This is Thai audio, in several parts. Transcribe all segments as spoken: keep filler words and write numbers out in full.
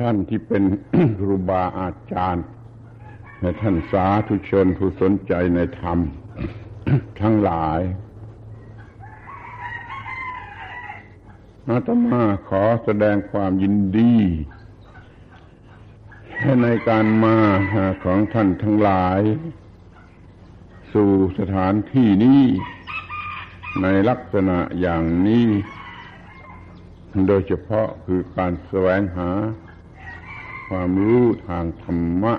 ท่านที่เป็นครูบาอาจารย์และท่านสาธุชนผู้สนใจในธรรม ทั้งหลายอาตมาขอแสดงความยินดีในการมาของท่านทั้งหลายสู่สถานที่นี้ในลักษณะอย่างนี้โดยเฉพาะคือการแสวงหาความรู้ทางธรรมะ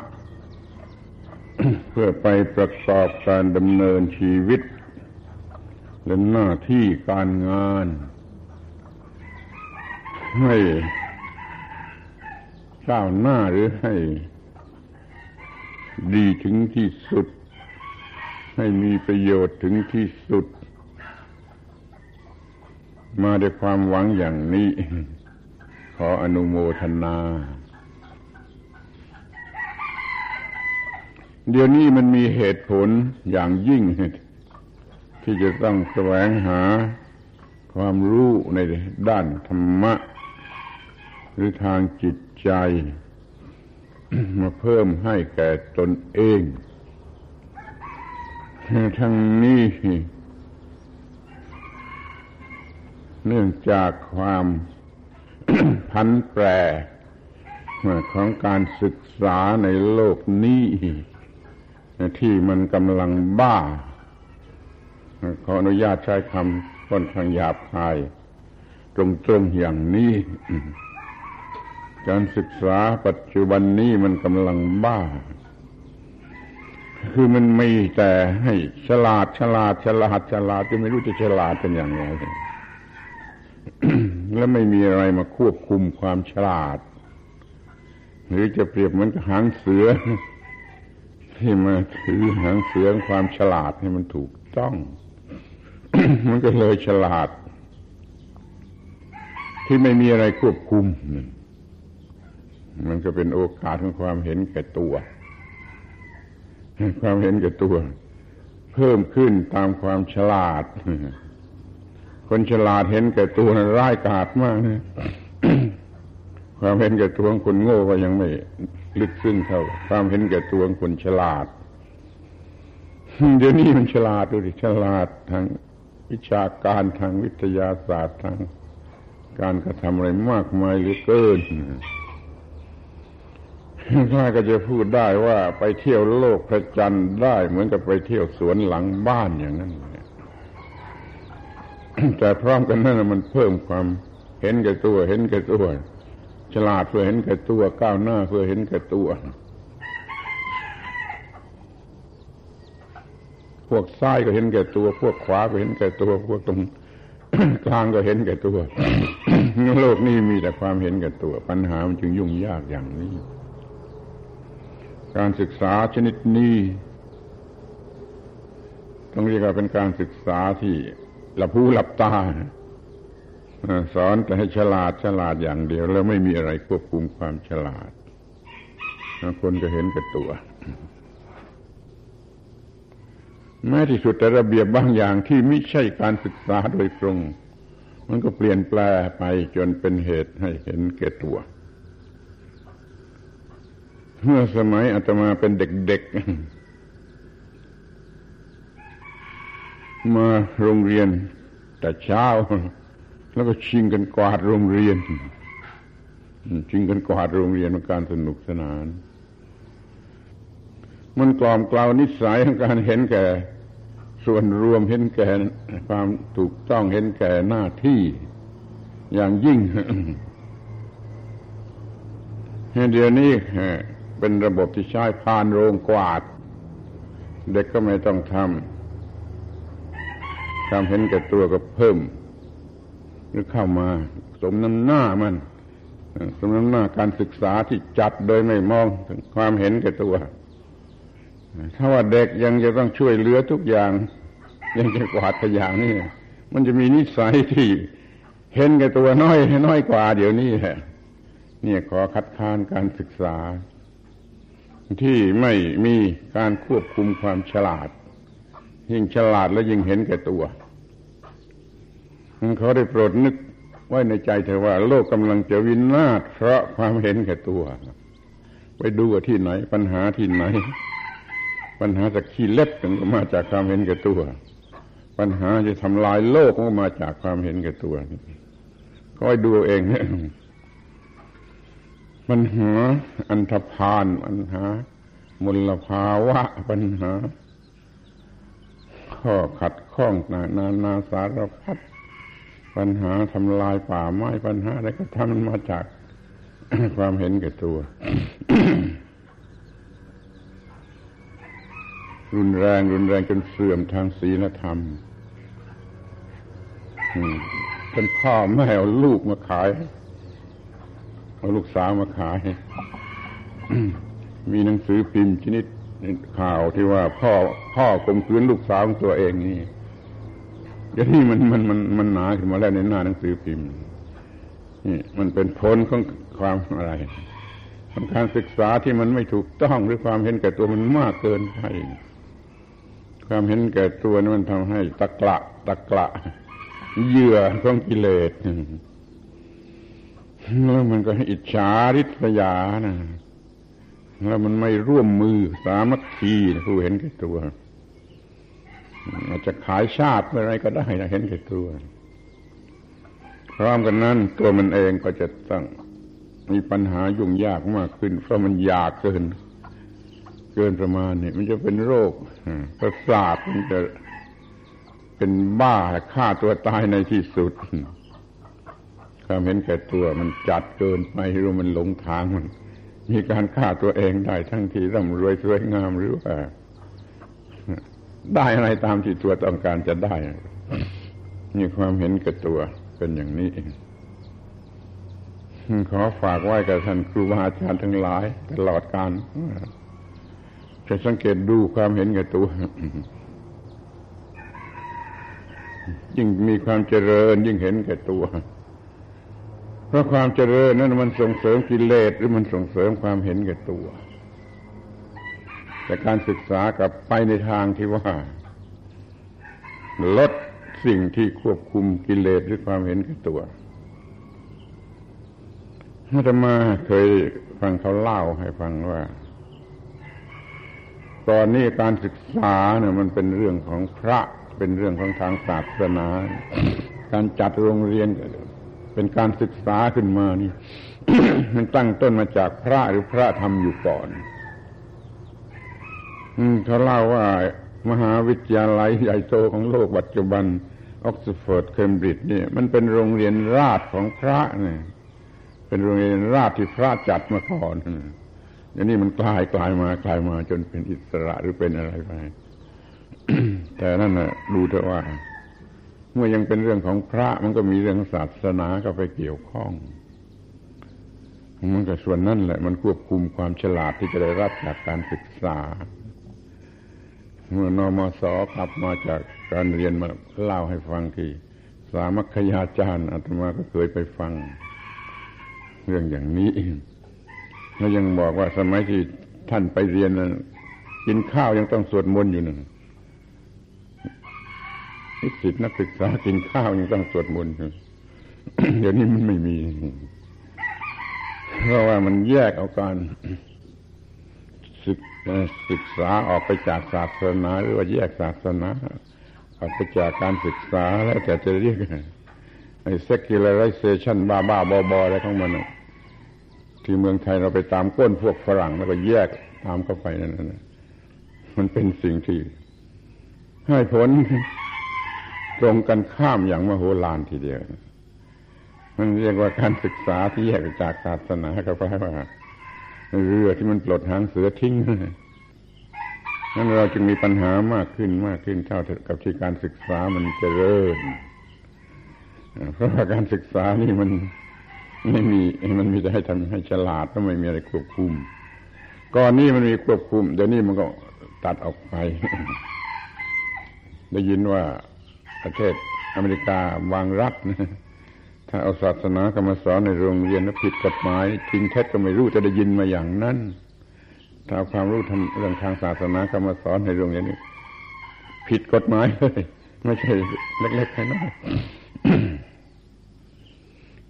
เพื่อไปประกอบการดำเนินชีวิตและหน้าที่การงานให้ก้าวหน้าหรือให้ดีถึงที่สุดให้มีประโยชน์ถึงที่สุดมาด้วยความหวังอย่างนี้ขออนุโมทนาเดี๋ยวนี้มันมีเหตุผลอย่างยิ่งที่จะต้องแสวงหาความรู้ในด้านธรรมะหรือทางจิตใจ มาเพิ่มให้แก่ตนเองทั้งนี้เนื่องจากความ ผันแปรของการศึกษาในโลกนี้ที่มันกำลังบ้าขออนุญาตใช้คำค่อนข้างหยาบคายตรงๆอย่างนี้ การศึกษาปัจจุบันนี้มันกำลังบ้าคือมันมีแต่ให้ฉลาดฉลาดฉลาดฉลาดจะไม่รู้จะฉลาดเป็นอย่างไร และไม่มีอะไรมาควบคุมความฉลาดหรือจะเปรียบเหมือนกับหางเสือที่มาถือหางเสือความฉลาดให้มันถูกต้อง มันก็เลยฉลาดที่ไม่มีอะไรควบคุมมันก็เป็นโอกาสของความเห็นแก่ตัวความเห็นแก่ตัวเพิ่มขึ้นตามความฉลาดคนฉลาดเห็นแก่ตัวนั้นร้ายกาจมากนะ ความเห็นแก่ตัวของคนโง่ก็ยังไม่ลึกซึ้งเท่าความเห็นแก่ตัวของคนฉลาด เดี๋ยวนี้มันฉลาดดูดิฉลาดทางวิชาการทางวิทยาศาสตร์ทางการกระทำอะไรมากมายเหลือเกินถ้าก็จะพูดได้ว่าไปเที่ยวโลกพระจันทร์ได้เหมือนกับไปเที่ยวสวนหลังบ้านอย่างนั้น แต่พร้อมกันนั่นมันเพิ่มความเห็นแก่ตัวเห็นแก่ตัวฉลาดเพื่อเห็นแก่ตัวก้าวหน้าเพื่อเห็นแก่ตัวพวกซ้ายก็เห็นแก่ตัวพวกขวาก็เห็นแก่ตัวพวกตรงกลางก็เห็นแก่ตัว โลกนี้มีแต่ความเห็นแก่ตัวปัญหามันจึงยุ่งยากอย่างนี้การศึกษาชนิดนี้ต้องเรียกว่าเป็นการศึกษาที่หลับหูหลับตาสอนแต่ให้ฉลาดฉลาดอย่างเดียวแล้วไม่มีอะไรควบคุมความฉลาดคนก็เห็นกับตัวแม้ที่สุดแต่ระเบียบบางอย่างที่ไม่ใช่การศึกษาโดยตรงมันก็เปลี่ยนแปลงไปจนเป็นเหตุให้เห็นแก่ตัวเมื่อสมัยอาตมาเป็นเด็กๆมาโรงเรียนแต่เช้าแล้วก็ชิงกันกวาดโรงเรียนชิงกันกวาดโรงเรียนเป็นการสนุกสนานมันกล่อมกล่าวนิสัยของการเห็นแก่ส่วนรวมเห็นแก่ความถูกต้องเห็นแก่หน้าที่อย่างยิ่ง เดี๋ยวนี้เป็นระบบที่ใช้พานโรงกวาดเด็กก็ไม่ต้องทำความเห็นแก่ตัวก็เพิ่มหรือเข้ามาสมน้ำหน้ามันสมน้ำหน้าการศึกษาที่จัดโดยไม่มองถึงความเห็นแก่ตัวถ้าว่าเด็กยังจะต้องช่วยเหลือทุกอย่างยังจะกวาดขยะนี่มันจะมีนิสัยที่เห็นแก่ตัวน้อยน้อยกว่าเดี๋ยวนี้แหละเนี่ยขอคัดค้านการศึกษาที่ไม่มีการควบคุมความฉลาดยิ่งฉลาดแล้วยิ่งเห็นแก่ตัวเขาได้โปรดนึก ไว้ในใจเธอว่าโลกกำลังจะวินาศเพราะความเห็นแก่ตัวไปดูว่าที่ไหนปัญหาที่ไหนปัญหาจากขี้เล็บก็มาจากความเห็นแก่ตัวปัญหาจะทำลายโลกก็มาจากความเห็นแก่ตัวคอยดูเองเนี่ยปัญหาอันธพาลปัญหามลภาวะปัญหาข้อขัดข้องนานานาสารพัดปัญหาทำลายป่าไม้ปัญหาอะไรก็ทำมาจาก ความเห็นแก่ตัว รุนแรงรุนแรงจนเสื่อมทางศีลธรรมจนพ่อแม่เอาลูกมาขายเอาลูกสาวมาขาย มีหนังสือพิมพ์ชนิดข่าวที่ว่าพ่อพ่อข่มขืนลูกสาวของตัวเองนี่เดี๋ยวนี้มันมันมันมันหนาขึ้นมาแล้วในหน้าหนังสือพิมพ์นี่มันเป็นผลของความอะไรของการศึกษาที่มันไม่ถูกต้องหรือความเห็นแก่ตัวมันมากเกินไปความเห็นแก่ตัวนี่มันทำให้ตะกละตะกละเหยื่อของกิเลสแล้วมันก็อิจฉาริษยานะแล้วมันไม่ร่วมมือสามัคคีผู้เห็นแก่ตัวอาจจะขายชาติอะไรก็ได้นะเห็นแก่ตัวพร้อมกันนั้นตัวมันเองก็จะต้องมีปัญหายุ่งยากมากขึ้นเพราะมันอยากเกินเกินประมาณนี่มันจะเป็นโรคประสาทมันจะเป็นบ้าฆ่าตัวตายในที่สุดความเห็นแก่ตัวมันจัดเกินไปหรือมันหลงทางมันมีการฆ่าตัวเองได้ทั้งที่ร่ำรวยสวยงามหรือว่าได้อะไรตามที่ตัวต้องการจะได้นี่ความเห็นแก่ตัวเป็นอย่างนี้เองขอฝากไว้กับท่านครูบาอาจารย์ทั้งหลายตลอดกาลจะสังเกตดูความเห็นแก่ตัวยิ่งมีความเจริญยิ่งเห็นแก่ตัวเพราะความเจริญนั้นมันส่งเสริมกิเลสหรือมันส่งเสริมความเห็นแก่ตัวแต่การศึกษากลับไปในทางที่ว่าลดสิ่งที่ควบคุมกิเลสหรือความเห็นแก่ตัวอาตมาเคยฟังเขาเล่าให้ฟังว่าตอนนี้การศึกษาเนี่ยมันเป็นเรื่องของพระเป็นเรื่องของทางศาสนาการจัดโรงเรียนเป็นการศึกษาขึ้นมานี่ มันตั้งต้นมาจากพระหรือพระทำอยู่ก่อนเขาเล่าว่ามหาวิทยาลัยใหญ่โตของโลกปัจจุบันออกซฟอร์ดเคมบริดจ์นี่มันเป็นโรงเรียนราชของพระเนี่ยเป็นโรงเรียนราชที่พระจัดมาก่อนอย่างนี้มันกลายกลายมากลายมาจนเป็นอิสระหรือเป็นอะไรไป แต่นั่นน่ะดูเถอะว่าเมื่อยังเป็นเรื่องของพระมันก็มีเรื่องศาสนาเข้าไปเกี่ยวข้องมันก็ส่วนนั่นแหละมันควบคุมความฉลาดที่จะได้รับจากการศึกษาเมื่อนมส.กลับมาจากการเรียนมาเล่าให้ฟังที่สามัคคีอาจารย์อาตมาก็เคยไปฟังเรื่องอย่างนี้แล้วยังบอกว่าสมัยที่ท่านไปเรียนนะกินข้าวยังต้องสวดมนต์อยู่หนึ่งนิสิตนักศึกษากินข้าวยังต้องสวดมนต์ เดี๋ยวนี้มันไม่มีเพราะว่ามันแยกเอาการศึกศึกษาออกไปจากศาสนาหรือว่าแยกศาสนาออกไปจากการศึกษาแล้วแต่จะเรียกไอ้ secularization บ้าๆบอๆอะไรของมันที่เมืองไทยเราไปตามก้นพวกฝรั่งแล้วก็แยกตามเข้าไปนั่นน่ะมันเป็นสิ่งที่ให้ผลตรงกันข้ามอย่างมโหฬารทีเดียวมันเรียกว่าการศึกษาที่แยกจากศาสนาเข้าไปว่าเรือที่มันปลดหางเสือทิ้งนั่นเราจึงมีปัญหามากขึ้นมากขึ้นเท่ากับที่การศึกษามันเจริญเพราะว่าการศึกษานี่มันไม่มีมันมีแต่ให้ทำให้ฉลาดแล้วไม่มีอะไรควบคุมก่อนนี้มันมีควบคุมเดี๋ยวนี้มันก็ตัดออกไป ได้ยินว่าประเทศอเมริกาบางรัฐนะถ้าเอาศาสนาเข้ามาสอนในโรงเรียนแล้วผิดกฎหมายทิ้งเท็จก็ไม่รู้จะได้ยินมาอย่างนั้นถ้าเอาความรู้ทำเรื่องทางศาสนาเข้ามาสอนในโรงเรียนนี่ผิดกฎหมายเลยไม่ใช่เล็กๆน้อย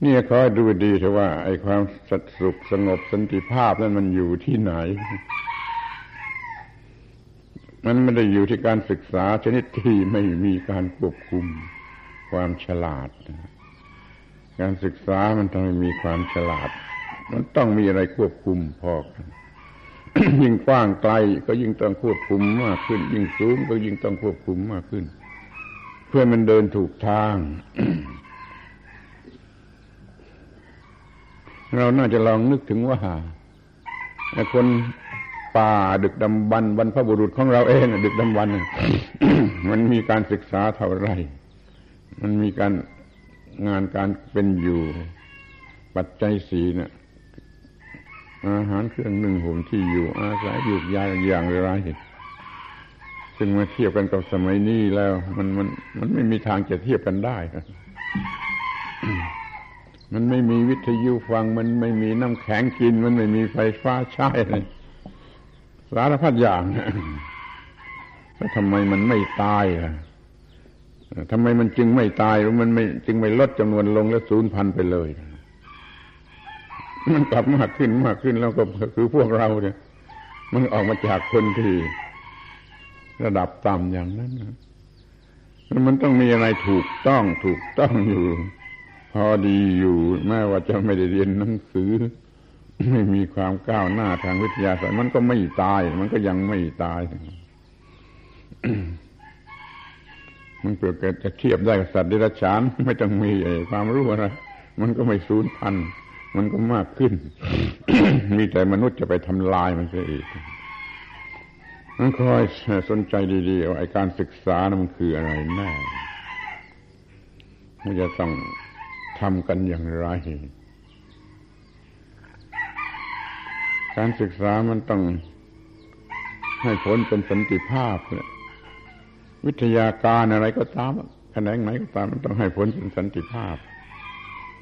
เนี่ยคอยดูดีเถอะว่าไอ้ความสัตย์สุขสงบสันติภาพนั้นมันอยู่ที่ไหนมันไม่ได้อยู่ที่การศึกษาชนิดที่ไม่มีการควบคุมความฉลาดการศึกษามันต้องมีความฉลาดมันต้องมีอะไรควบคุมพอกัน ยิ่งกว้างไกลก็ยิ่งต้องควบคุมมากขึ้นยิ่งสูงก็ยิ่งต้องควบคุมมากขึ้นเพื่อมันเดินถูกทาง เราน่าจะลองนึกถึงว่าคนป่าดึกดำบรรพ์บรรพบุรุษของเราเองดึกดำบรรพ์ มันมีการศึกษาเท่าไหร่มันมีการงานการเป็นอยู่ปัจจัยสี่เนี่ยอาหารเครื่องนึ่งห่มที่อยู่อาศัยอยู่ยาอย่างไรซึ่งมาเทียบกันกับสมัยนี้แล้วมันมันมันไม่มีทางจะเทียบกันได้ มันไม่มีวิทยุฟังมันไม่มีน้ำแข็งกินมันไม่มีไฟฟ้าใช้เลยสารพัดอย่าง แล้วทำไมมันไม่ตายล่ะทำไมมันจึงไม่ตายหรือมันไม่จึงไม่ลดจำนวนลงและศูนย์พันไปเลยมันกลับมากขึ้นมากขึ้นแล้วก็คือพวกเราเนี่ยมันออกมาจากคนที่ระดับต่ำอย่างนั้นมันต้องมีอะไรถูกต้องถูกต้องอยู่พอดีอยู่แม้ว่าจะไม่ได้เรียนหนังสือไม่มีความก้าวหน้าทางวิทยาศาสตร์มันก็ไม่ตายมันก็ยังไม่ตาย มันเกิดจะเทียบได้กับสัตว์เดรัจฉานไม่ต้องมีความรู้อะไรมันก็ไม่สูญพันธุ์มันก็มากขึ้น มีแต่มนุษย์จะไปทำลายมันซะอีกมันคอยสนใจดีๆว่าไอ้การศึกษามันคืออะไรแน่มันจะต้องทำกันอย่างไรการศึกษามันต้องให้ผลเป็นสันติภาพเนี่ยวิทยาการอะไรก็ตามแขนงไหนก็ตามมันต้องให้ผลเป็นสันติภาพ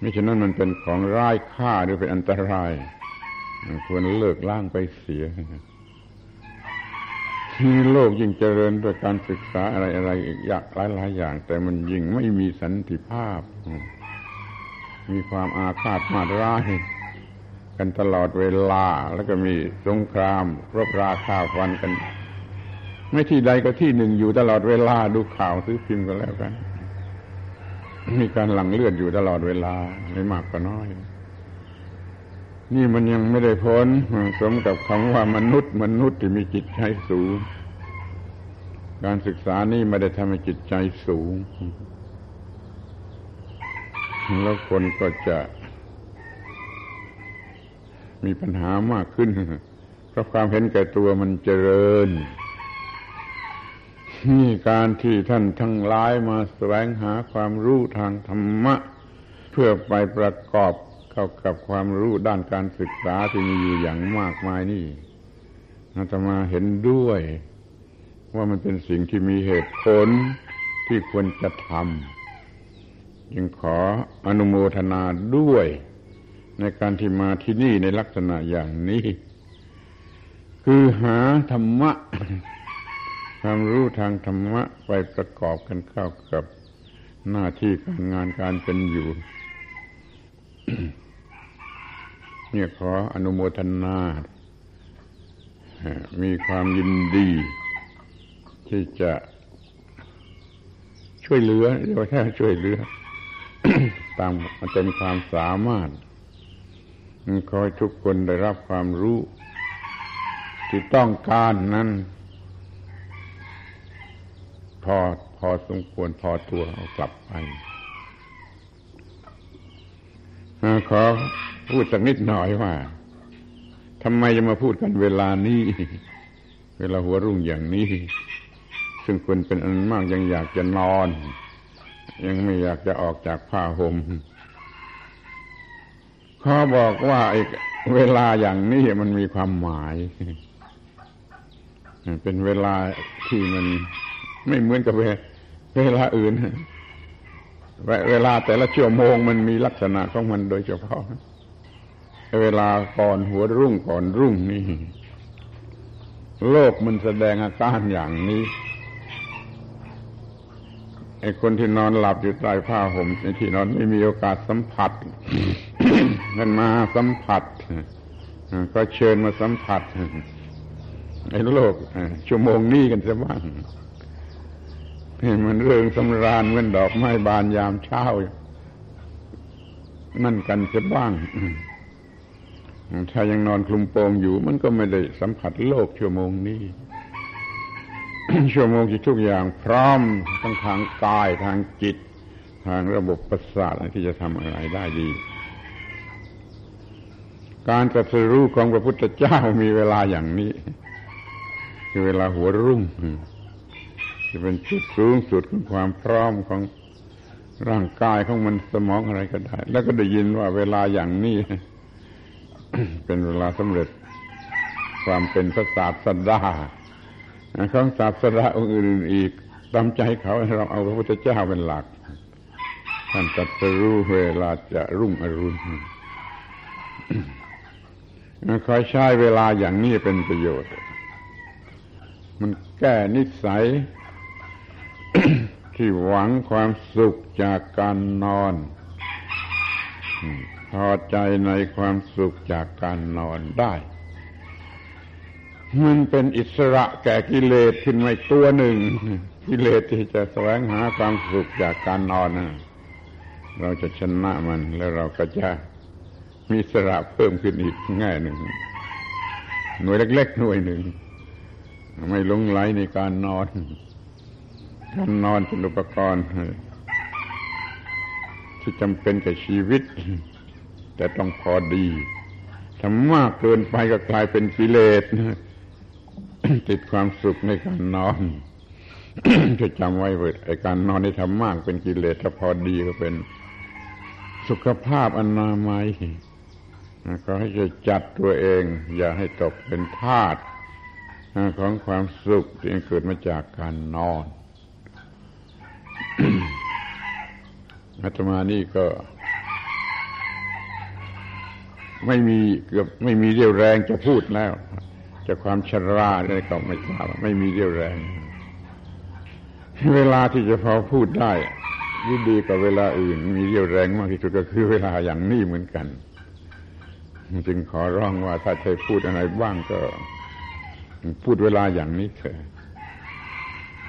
มิฉะนั้นมันเป็นของร้ายค่าหรือเป็นอันตรายมันควรเลิกล้างไปเสียที่โลกยิ่งเจริญด้วยการศึกษาอะไรอะไรอีกยากหลายๆอย่างแต่มันยิ่งไม่มีสันติภาพมีความอาฆาตมาร้ายกันตลอดเวลาแล้วก็มีสงครามรบราฆ่าฟันกันไม่ที่ใดก็ที่หนึ่งอยู่ตลอดเวลาดูข่าวซื้อพิมพ์กันแล้วกันมีการหลั่งเลือดอยู่ตลอดเวลาไม่มากก็น้อยนี่มันยังไม่ได้พ้นสมกับคำว่ามนุษย์มนุษย์ที่มีจิตใจสูงการศึกษานี่ไม่ได้ทำให้จิตใจสูงแล้วคนก็จะมีปัญหามากขึ้นเพราะความเห็นแก่ตัวมันเจริญนี่การที่ท่านทั้งหลายมาแสวงหาความรู้ทางธรรมะเพื่อไปประกอบเข้ากับความรู้ด้านการศึกษาที่มีอยู่อย่างมากมายนี่อาตมาเห็นด้วยว่ามันเป็นสิ่งที่มีเหตุผลที่ควรจะทำจึงขออนุโมทนาด้วยในการที่มาที่นี่ในลักษณะอย่างนี้คือหาธรรมะความรู้ทางธรรมะไปประกอบกันเข้ากับหน้าที่การงานการเป็นอยู่ เนี่ยขออนุโมทนามีความยินดีที่จะช่วยเหลือเรียกว่าแค่ช่วยเหลือ ตามเต็มความสามารถขอให้ทุกคนได้รับความรู้ที่ต้องการนั้นพอพอสมควรพอตัวเอากลับไปขอพูดสักนิดหน่อยว่าทำไมจะมาพูดกันเวลานี้เวลาหัวรุ่งอย่างนี้ซึ่งคนเป็นอันมากยังอยากจะนอนยังไม่อยากจะออกจากผ้าห่มขอบอกว่าไอ้เวลาอย่างนี้มันมีความหมายเป็นเวลาที่มันไม่เหมือนกับเวลาอื่นเวลาแต่ละชั่วโมงมันมีลักษณะของมันโดยเฉพาะเวลาก่อนหัวรุ่งก่อนรุ่งนี่โลกมันแสดงอาการอย่างนี้ ไอ้คนที่นอนหลับอยู่ใต้ผ้าห่มในที่นอนไม่มีโอกาสสัมผัส นั่นมาสัมผัสก็เชิญมาสัมผัสไอ้โลกชั่วโมงนี้กันซะบ้างให้มันเริงสำราญเหมือนดอกไม้บานยามเช้านั่นกันซะบ้างถ้ายังนอนคลุมโปงอยู่มันก็ไม่ได้สัมผัสโลกชั่วโมงนี้ ชั่วโมงที่ทุกอย่างพร้อมทั้งทางกายทางจิตทางระบบประสาทที่จะทำอะไรได้ดีการตรัสรู้ของพระพุทธเจ้ามีเวลาอย่างนี้คือเวลาหัวรุ่งจะเป็นจุดสูงสุดของความพร้อมของร่างกายของมันสมองอะไรก็ได้แล้วก็ได้ยินว่าเวลาอย่างนี้ เป็นเวลาสำเร็จความเป็นพระศาสดาของศาสดาองค์อื่นอีกตามใจเขาเราเอาพระพุทธเจ้าเป็นหลักท่านตรัสรู้เวลาจะรุ่งอรุณ คอยใช้เวลาอย่างนี้เป็นประโยชน์มันแก้นิสัย ที่หวังความสุขจากการนอนพอใจในความสุขจากการนอนได้มันเป็นอิสระแก่กิเลสขึ้นมาอีกตัวหนึ่งกิเลสที่จะแสวงหาความสุขจากการนอนนะเราจะชนะมันแล้วเราก็จะมีอิสระเพิ่มขึ้นอีกแง่หนึ่งหน่วยเล็กๆหน่วยหนึ่งไม่หลงไหลในการนอนการนอนเป็นอุปกรณ์ที่จำเป็นกับชีวิตแต่ต้องพอดีถ้ามากเกินไปก็กลายเป็นกิเลส ติดความสุขในการนอน จะจำไว้เถิดไอ้การนอนที่ทำมากเป็นกิเลสถ้าพอดีก็เป็นสุขภาพอนามัยก็ให้จะจัดตัวเองอย่าให้ตกเป็นทาสของความสุขที่เกิดมาจากการนอน อาตมานี่ก็ไม่มีเกือบไม่มีเรี่ยวแรงจะพูดแล้วจากความชราอะไรก็ไม่ทราบไม่มีเรี่ยวแรงเวลาที่จะพอพูดได้ยิ่งดีกว่าเวลาอื่นมีเรี่ยวแรงมากที่สุดก็คือเวลาอย่างนี้เหมือนกันจึงขอร้องว่าถ้าใครพูดอะไรบ้างก็พูดเวลาอย่างนี้เถอะ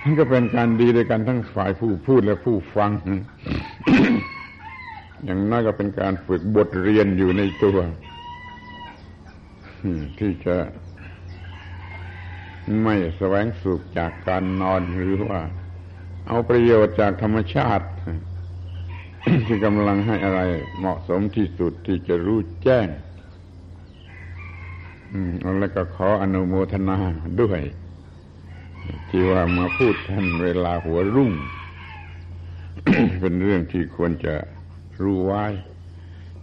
นั่นก็เป็นการดีด้วยกันทั้งฝ่ายผู้พูดและผู้ฟัง อย่างน้อยก็เป็นการฝึกบทเรียนอยู่ในตัวที่จะไม่แสวงสุขจากการนอนหรือว่าเอาประโยชน์จากธรรมชาติ ที่กำลังให้อะไรเหมาะสมที่สุดที่จะรู้แจ้งแล้วก็ขออนุโมทนาด้วยที่ว่ามาพูดท่านเวลาหัวรุ่ง เป็นเรื่องที่ควรจะรู้ไว้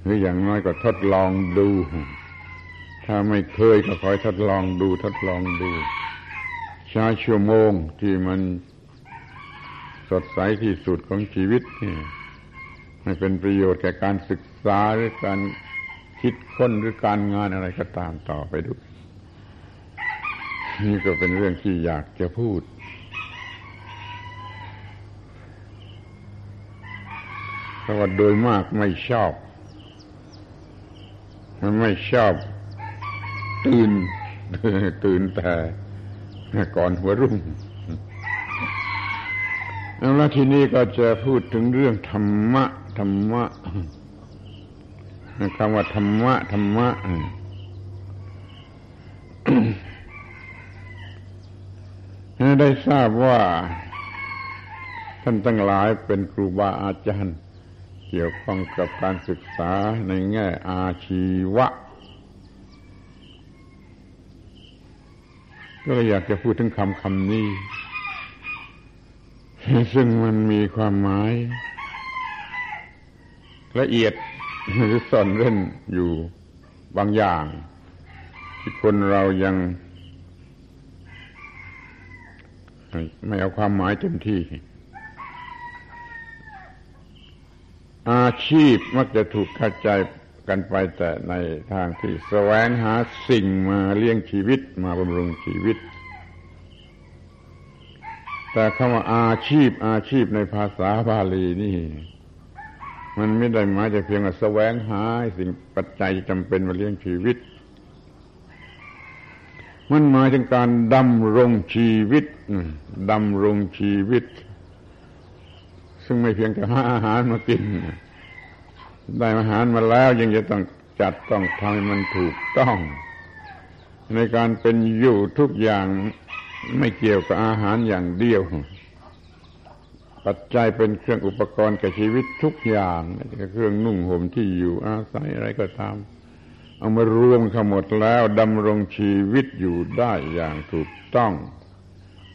หรืออย่างน้อยก็ทดลองดูถ้าไม่เคยก็ขอทดลองดูทดลองดูใช้ชั่วโมงที่มันสดใสที่สุดของชีวิตนี่ให้เป็นประโยชน์แก่การศึกษาหรือการคิดค้นหรือการงานอะไรก็ตามต่อไปด้วยนี่ก็เป็นเรื่องที่อยากจะพูดเพราะว่าโดยมากไม่ชอบมันไม่ชอบตื่นตื่นแต่ก่อนหัวรุ่งแล้วทีนี้ก็จะพูดถึงเรื่องธรรมะธรรมะคำว่าธรรมะธรรมะ ได้ทราบว่าท่านทั้งหลายเป็นครูบาอาจารย์เกี่ยวข้องกับการศึกษาในแง่อาชีวะก็เลยอยากจะพูดถึงคำคำนี้ซึ่งมันมีความหมายละเอียดหรือซ่อนเร้นอยู่บางอย่างที่คนเรายังไม่เอาความหมายเต็มที่อาชีพมักจะถูกเข้าใจกันไปแต่ในทางที่แสวงหาสิ่งมาเลี้ยงชีวิตมาบำรุงชีวิต แต่คำว่าอาชีพอาชีพในภาษาบาลีนี่มันไม่ได้หมายจะเพียงว่าแสวงหาสิ่งปัจจัยจำเป็นมาเลี้ยงชีวิตมันหมายถึงการดำรงชีวิตดำรงชีวิตซึ่งไม่เพียงแต่หาอาหารมากินได้อาหารมาแล้วยังจะต้องจัดต้องทำให้มันถูกต้องในการเป็นอยู่ทุกอย่างไม่เกี่ยวกับอาหารอย่างเดียวปัจจัยเป็นเครื่องอุปกรณ์กับชีวิตทุกอย่างเครื่องนุ่งห่มที่อยู่อาศัยอะไรก็ตามเอามารวมขมดแล้วดำรงชีวิตอยู่ได้อย่างถูกต้อง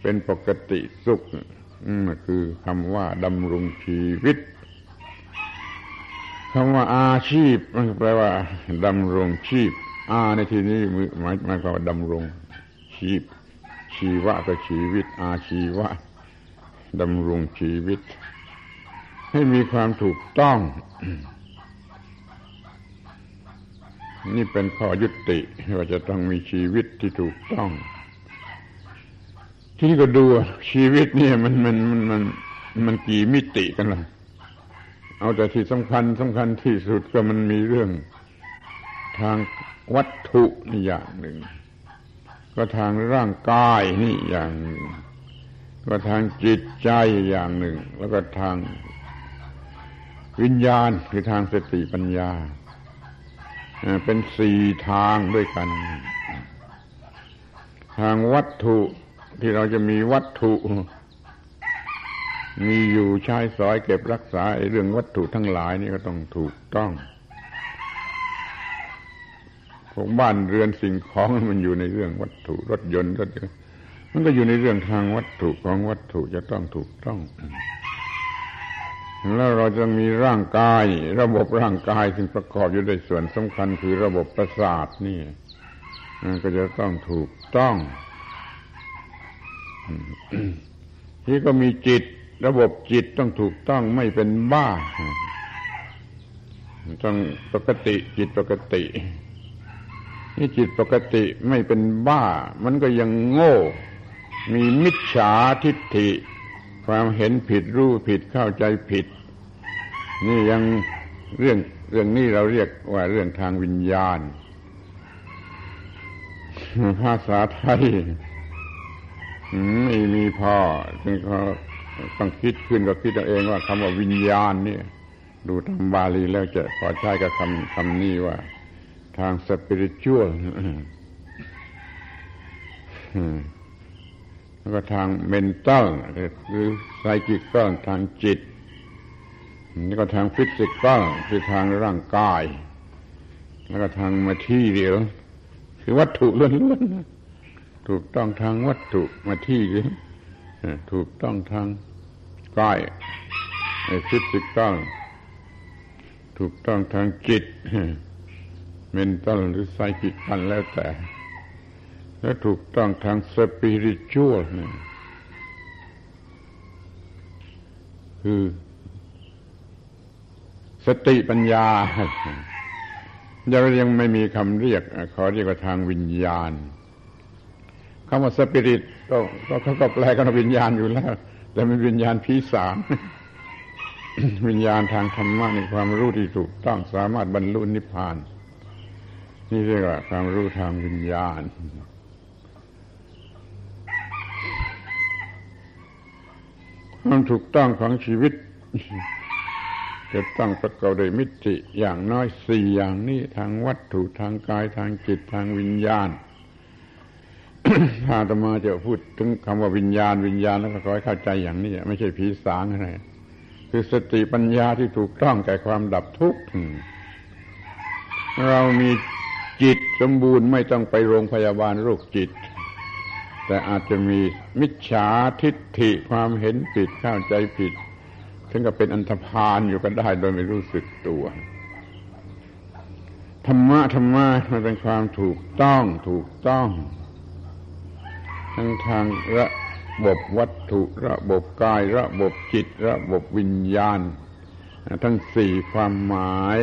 เป็นปกติสุขนั่นคือคำว่าดำรงชีวิตคำว่าอาชีพแปลว่าดำรงชีพอาในที่นี้หมายหมายความว่าดำรงชีพชีวะก็ชีวิตอาชีวะดำรงชีวิตให้มีความถูกต้องนี่เป็นข้อยุติว่าจะต้องมีชีวิตที่ถูกต้องที่ก็ดูชีวิตเนี่ยมันมันมันมันมันกี่มิติกันล่ะเอาแต่ที่สำคัญสำคัญที่สุดก็มันมีเรื่องทางวัตถุนี่อย่างหนึ่งก็ทางร่างกายนี่อย่างหนึ่งก็ทางจิตใจอย่างหนึ่งแล้วก็ทางวิญญาณคือทางสติปัญญาเป็นสี่ทางด้วยกันทางวัตถุที่เราจะมีวัตถุมีอยู่ใช้สอยเก็บรักษาไอ้เรื่องวัตถุทั้งหลายนี่ก็ต้องถูกต้องพวกบ้านเรือนสิ่งของมันอยู่ในเรื่องวัตถุรถยนต์ก็มันก็อยู่ในเรื่องทางวัตถุของวัตถุจะต้องถูกต้องแล้วเราจะมีร่างกายระบบร่างกายซึ่งประกอบอยู่ด้วยส่วนสำคัญคือระบบประสาทนี่มันก็จะต้องถูกต้อง ที่ก็มีจิตระบบจิตต้องถูกต้องไม่เป็นบ้าต้องปกติจิตปกตินี่จิตปกติไม่เป็นบ้ามันก็ยังโง่มีมิจฉาทิฏฐิความเห็นผิดรู้ผิดเข้าใจผิดนี่ยังเรื่องเรื่องนี้เราเรียกว่าเรื่องทางวิญญาณภาษาไทยไม่มีพอจึงเขาต้องคิดขึ้นก็คิดเอาเองว่าคำว่าวิญญาณนี่ดูตามบาลีแล้วจะพอใช้กับคำคำนี้ว่าทางสปิริตชัวลแล้วก็ทางเมนตัลหรือไซคิคอลทางจิตแล้วก็ทางฟิสิคอลคือทางร่างกายแล้วก็ทางมาที่เดียวคือวัตถุล้วนๆถูกต้องทางวัตถุมาที่เดียวถูกต้องทางกายฟิสิคอลถูกต้องทางจิตเมนตัลหรือไซคิคอลแล้วแต่และถูกต้องทางสปิริตชัวลเนี่ยคือสติปัญญาเรายังไม่มีคำเรียกขอเรียกว่าทางวิญญาณคำว่าสปิริตก็เขาก็แปลกันวิญญาณอยู่แล้วแต่เป็นวิญญาณผีสาง วิญญาณทางธรรมะในความรู้ที่ถูกต้องสามารถบรรลุนิพพานนี่เรียกว่าความรู้ทางวิญญาณความถูกต้องของชีวิตจะต้องประกอบด้วยมิติอย่างน้อยสี่อย่างนี้ทางวัตถุทางกายทางจิตทางวิญญาณ ถ้าอาตมาจะพูดถึงคำว่าวิญญาณวิญญาณแล้วก็ขอให้เข้าใจอย่างนี้ไม่ใช่ผีสางอะไรคือสติปัญญาที่ถูกต้องแก่ความดับทุกข์เรามีจิตสมบูรณ์ไม่ต้องไปโรงพยาบาลโรคจิตแต่อาจจะมีมิจฉาทิฏฐิความเห็นผิดเข้าใจผิดถึงกับเป็นอันธพาลอยู่ก็ได้โดยไม่รู้สึกตัวธรรมะธรรมะมันเป็นความถูกต้องถูกต้องทั้งทางระบบวัตถุระบบกายระบบจิตระบบวิญญาณทั้งสี่ความหมาย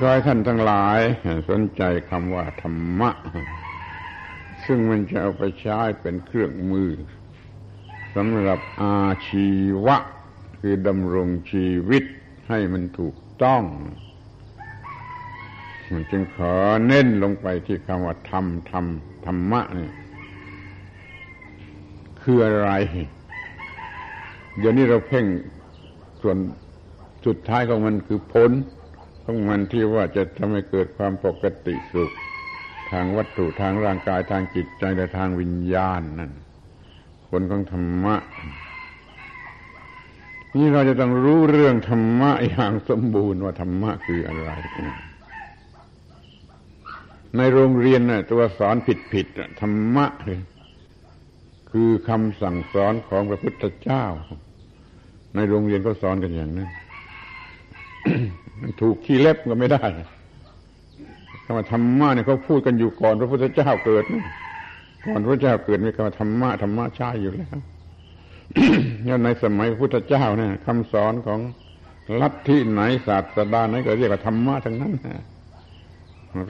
ขอให้ท่านทั้งหลายสนใจคำว่าธรรมะ ซึ่งมันจะเอาไปใช้เป็นเครื่องมือสำหรับอาชีวะคือดำรงชีวิตให้มันถูกต้องมันจึงขอเน้นลงไปที่คำว่าธรรมธรรมธรรมะนี่คืออะไรเดี๋ยวนี้เราเพ่งส่วนสุดท้ายของมันคือผลของมันที่ว่าจะทำให้เกิดความปกติสุขทางวัตถุทางร่างกายทางจิตใจและทางวิญญาณนั่นผลของธรรมะนี่เราจะต้องรู้เรื่องธรรมะอย่างสมบูรณ์ว่าธรรมะคืออะไรในโรงเรียนน่ะตัวสอนผิดๆธรรมะคือคำสั่งสอนของพระพุทธเจ้าในโรงเรียนก็สอนกันอย่างนั้น ถูกขี้เล็บก็ไม่ได้คำว่าธรรมะเนี่ยเขาพูดกันอยู่ก่อนพระพุทธเจ้าเกิดก่อนพระเจ้าเกิดมีคำว่าธรรมะธรรมะใช่อยู่แล้ว แล้วในสมัยพระพุทธเจ้าเนี่ยคำสอนของลัทธิไหนศาสดาไหนก็เรียกว่าธรรมะทั้งนั้น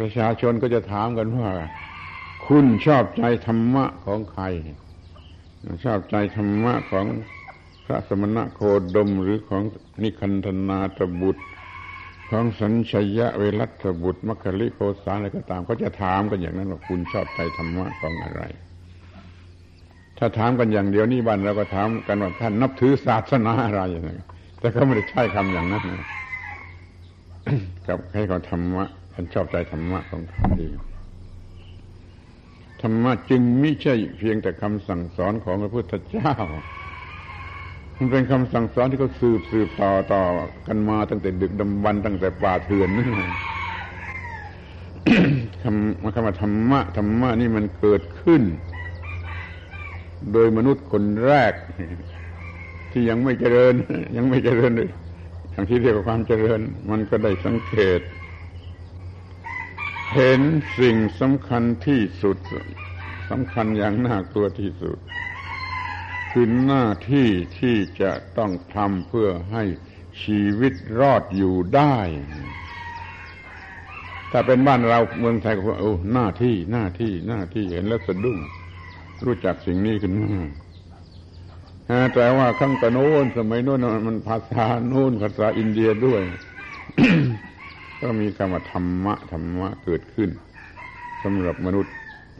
ประชาชนก็จะถามกันว่าคุณชอบใจธรรมะของใครชอบใจธรรมะของพระสมณะโคดมหรือของนิคันธนาตบุตรของสัญชยะเวรัตบุตรมัคคลิโคสาอะไรก็ตามเขาจะถามกันอย่างนั้นว่าคุณชอบใจธรรมะของอะไรถ้าถามกันอย่างเดียวนี่บ้านเราก็ถามกันว่าท่านนับถือศาสนาอะไรอย่างนั้นแต่เขาไม่ได้ใช้คำอย่างนั้นนะ กับให้เขาธรรมะท่านชอบใจธรรมะของใครธรรมะจึงไม่ใช่เพียงแต่คำสั่งสอนของพระพุทธเจ้ามันเป็นคำสั่งสอนที่เขาสืบสืบต่อต่อกันมาตั้งแต่ดึกดำบรรพ์ตั้งแต่ป่าเถื่อนนั่น คำคำว่าธรรมะธรรมะนี่มันเกิดขึ้นโดยมนุษย์คนแรกที่ยังไม่เจริญยังไม่เจริญเลยอย่างที่เรียกว่าความเจริญมันก็ได้สังเกตเห็นสิ่งสำคัญที่สุดสำคัญอย่างน่ากลัวที่สุดคือหน้าที่ที่จะต้องทำเพื่อให้ชีวิตรอดอยู่ได้ถ้าเป็นบ้านเราเมืองไทยก็โอ้หน้าที่หน้าที่หน้าที่เห็นแล้วสะดุ้งรู้จักสิ่งนี้ขึ้นมาแต่ว่าข้างตะโน้นสมัยโน้นมันภาษาโน้นภาษาอินเดียด้วย ก็มีคำว่าธรรมะธรรมะเกิดขึ้นสำหรับมนุษย์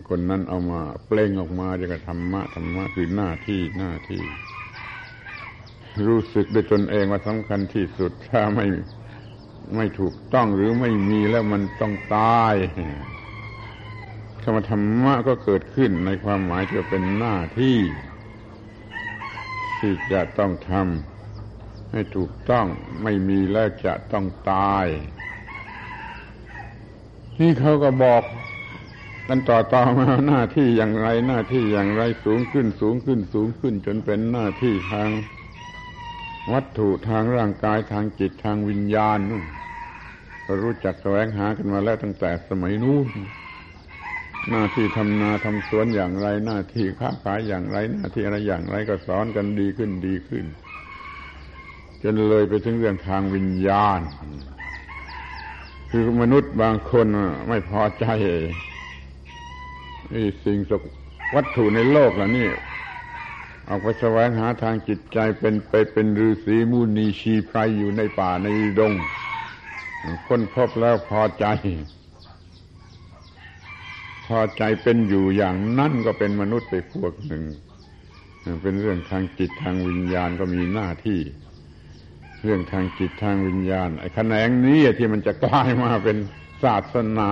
คนนั้นเอามาเปล่งออกมาเรียกว่าธรรมะธรรมะคือหน้าที่หน้าที่รู้สึกด้วยตนเองว่าสำคัญที่สุดถ้าไม่ไม่ถูกต้องหรือไม่มีแล้วมันต้องตายคำว่าธรรมะก็เกิดขึ้นในความหมายที่เป็นหน้าที่ที่จะต้องทำให้ถูกต้องไม่มีแล้วจะต้องตายนี่เขาก็บอกกันต่อต่อมาหน้าที่อย่างไรหน้าที่อย่างไรสูงขึ้นสูงขึ้นสูงขึ้นจนเป็นหน้าที่ทางวัตถุทางร่างกายทางจิตทางวิญญาณนู่นก็รู้จักแสวงหากันมาแล้วตั้งแต่สมัยนู้นหน้าที่ทำนาทำสวนอย่างไรหน้าที่ค้าขายอย่างไรหน้าที่อะไรอย่างไรก็สอนกันดีขึ้นดีขึ้นจนเลยไปถึงเรื่องทางวิญญาณคือมนุษย์บางคนไม่พอใจไอ้สิ่งวัตถุในโลกเหล่านี้ออกไปแสวงหาทางจิตใจเป็นไปเป็นฤาษีมุนีชีไพรอยู่ในป่าในดงคนพบแล้วพอใจพอใจเป็นอยู่อย่างนั้นก็เป็นมนุษย์ไปพวกหนึ่งเป็นเรื่องทางจิตทางวิญญาณก็มีหน้าที่เรื่องทางจิตทางวิญญาณไอ้แขนงนี้ที่มันจะกลายมาเป็นศาสนา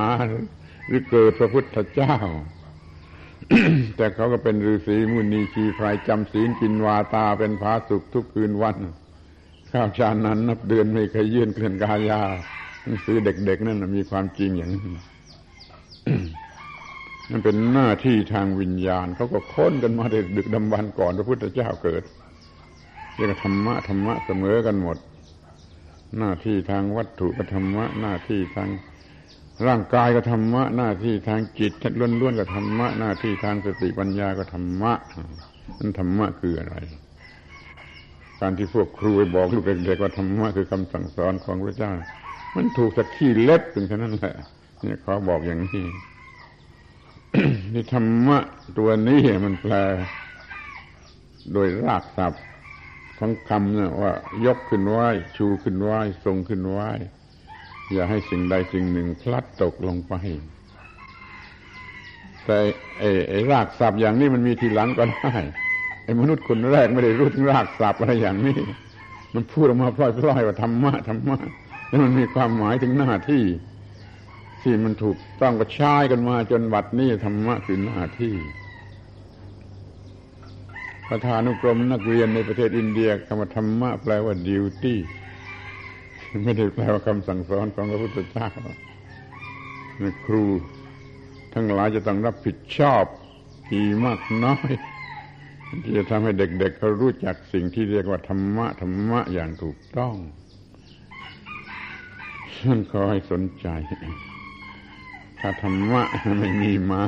หรือเกิดพระพุทธเจ้า แต่เขาก็เป็นฤาษีมุนีชีไพรจำศีลกินวาตาเป็นพระสุขทุกคืนวันข้าวชานั้นนับเดือนไม่เคยยื่นเคลื่อนกายาหนังสือเด็กๆนั่นมีความจริงอย่างนั้น นั่นเป็นหน้าที่ทางวิญญาณเขาก็ค้นกันมาแต่ดึกดำบรรพ์ก่อนพระพุทธเจ้าเกิดเรียกธรรมะธรรมะเสมอกันหมดหน้าที่ทางวัตถุก็ธรรมะหน้าที่ทางร่างกายก็ธรรมะหน้าที่ทางจิตล้วนๆก็ธรรมะหน้าที่ทางสติปัญญาก็ธรรมะนั่นธรรมะคืออะไรการที่พวกครูไปบอกลูกเด็กๆว่าธรรมะคือคำสั่งสอนของพระเจ้ามันถูกสักขี้เล็บถึงเท่านั้นแหละเนี่ยขอบอกอย่างนี้ นี่ธรรมะตัวนี้มันแปลโดยรากศัพท์ของคำเนี่ยว่ายกขึ้นไว้ชูขึ้นไว้ทรงขึ้นไว้อย่าให้สิ่งใดสิ่งหนึ่งพลัดตกลงไปแต่ไอ้ไอ้รากศัพท์อย่างนี้มันมีทีหลังก็ได้ไอ้มนุษย์คนแรกไม่ได้รู้ถึงรากศัพท์อะไรอย่างนี้มันพูดออกมาพล่อยๆว่าธรรมะธรรมะแล้วมันมีความหมายถึงหน้าที่ที่มันถูกต้องก็ใช้กันมาจนบัดนี้ธรรมะคือหน้าที่ประธานุกรมนักเรียนในประเทศอินเดียคำว่าธรรมะแปลว่า duty ไม่ได้แปลว่าคำสั่งสอนของพระพุทธเจ้าครูทั้งหลายจะต้องรับผิดชอบกี่มากน้อยที่จะทำให้เด็กๆเขารู้จักสิ่งที่เรียกว่าธรรมะธรรมะอย่างถูกต้องฉันขอให้สนใจถ้าธรรมะไม่มีมา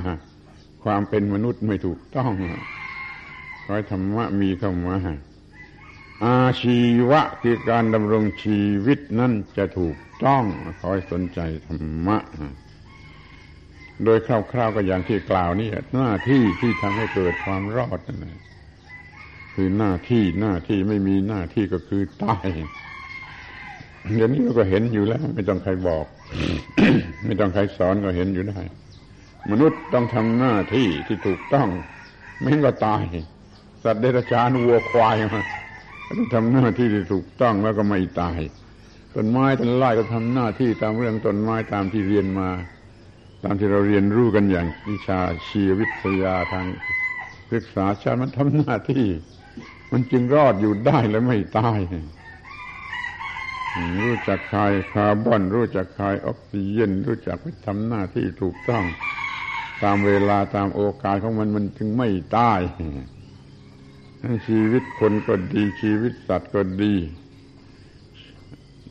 ความเป็นมนุษย์ไม่ถูกต้องขอให้ธรรมะมีเข้ามาอาชีวะคือการดำรงชีวิตนั่นจะถูกต้องขอให้สนใจธรรมะโดยคร่าวๆก็อย่างที่กล่าวนี่หน้าที่ที่ทำให้เกิดความรอดนั่นคือหน้าที่หน้าที่ไม่มีหน้าที่ก็คือตายเดี๋ยวนี้เราก็เห็นอยู่แล้วไม่ต้องใครบอก ไม่ต้องใครสอนก็เห็นอยู่ได้มนุษย์ต้องทำหน้าที่ที่ถูกต้องไม่งั้นก็ตายสัตว์เดรัจฉานวัวควายมาต้องทำหน้าที่ที่ถูกต้องแล้วก็ไม่ตายต้นไม้ต้นไร่ก็ทำหน้าที่ตามเรื่องต้นไม้ตามที่เรียนมาตามที่เราเรียนรู้กันอย่างวิชาชีววิทยาทางศึกษาชาติมันทำหน้าที่มันจึงรอดอยู่ได้และไม่ตายรู้จักคายคาร์บอนรู้จักคายออกซิเจนรู้จักไปทำหน้าที่ถูกต้องตามเวลาตามโอกาสของมันมันจึงไม่ตายทั้งชีวิตคนก็ดีชีวิตสัตว์ก็ดี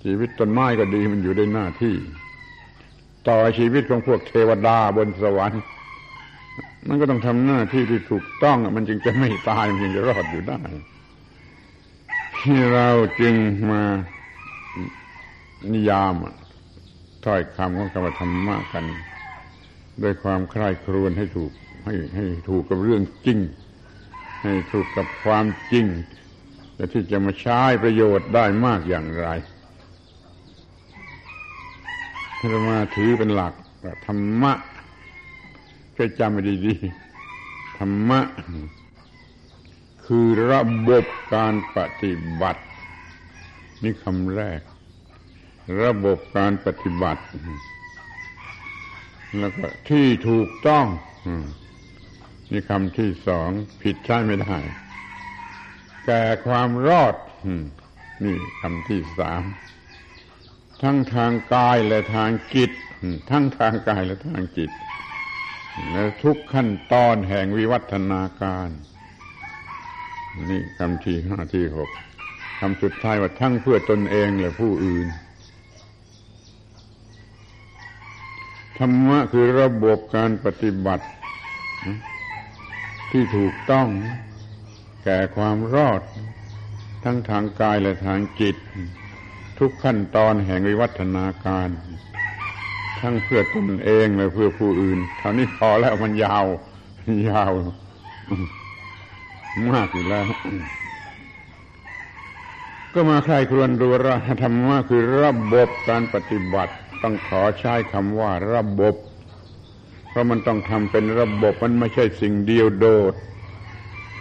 ชีวิตต้นไม้ก็ดีมันอยู่ในหน้าที่ต่อชีวิตของพวกเทวดาบนสวรรค์มันก็ต้องทำหน้าที่ที่ถูกต้องมันจึงจะไม่ตายมันจึงจะรอดอยู่ได้ที่เราจึงมานิยามถ้อยคำของคำว่าธรรมะกันด้วยความใคร่ครวญให้ถูกให้ให้ถูกกับเรื่องจริงให้ถูกกับความจริงและที่จะมาใช้ประโยชน์ได้มากอย่างไรเรามาถือเป็นหลักธรรมะช่วยจำไว้ดีๆธรรมะคือระบบการปฏิบัตินี่คำแรกระบบการปฏิบัติแล้วก็ที่ถูกต้องนี่คำที่สองผิดใช้ไม่ได้แก่ความรอดนี่คำที่สามทั้งทางกายและทางจิตทั้งทางกายและทางจิตและทุกขั้นตอนแห่งวิวัฒนาการนี่คำที่ห้าที่หกคำสุดท้ายว่าทั้งเพื่อตนเองและผู้อื่นธรรมะคือระบบการปฏิบัติที่ถูกต้องแก่ความรอดทั้งทางกายและทางจิตทุกขั้นตอนแห่งวิวัฒนาการทั้งเพื่อตนเองและเพื่อผู้อื่นเท่านี้พอแล้วมันยาวยาวมากอยู่แล้วก็มาใคร่ครวญดูว่าธรรมะคือระบบการปฏิบัติต้องขอใช้คำว่าระบบเพราะมันต้องทำเป็นระบบมันไม่ใช่สิ่งเดียวโดด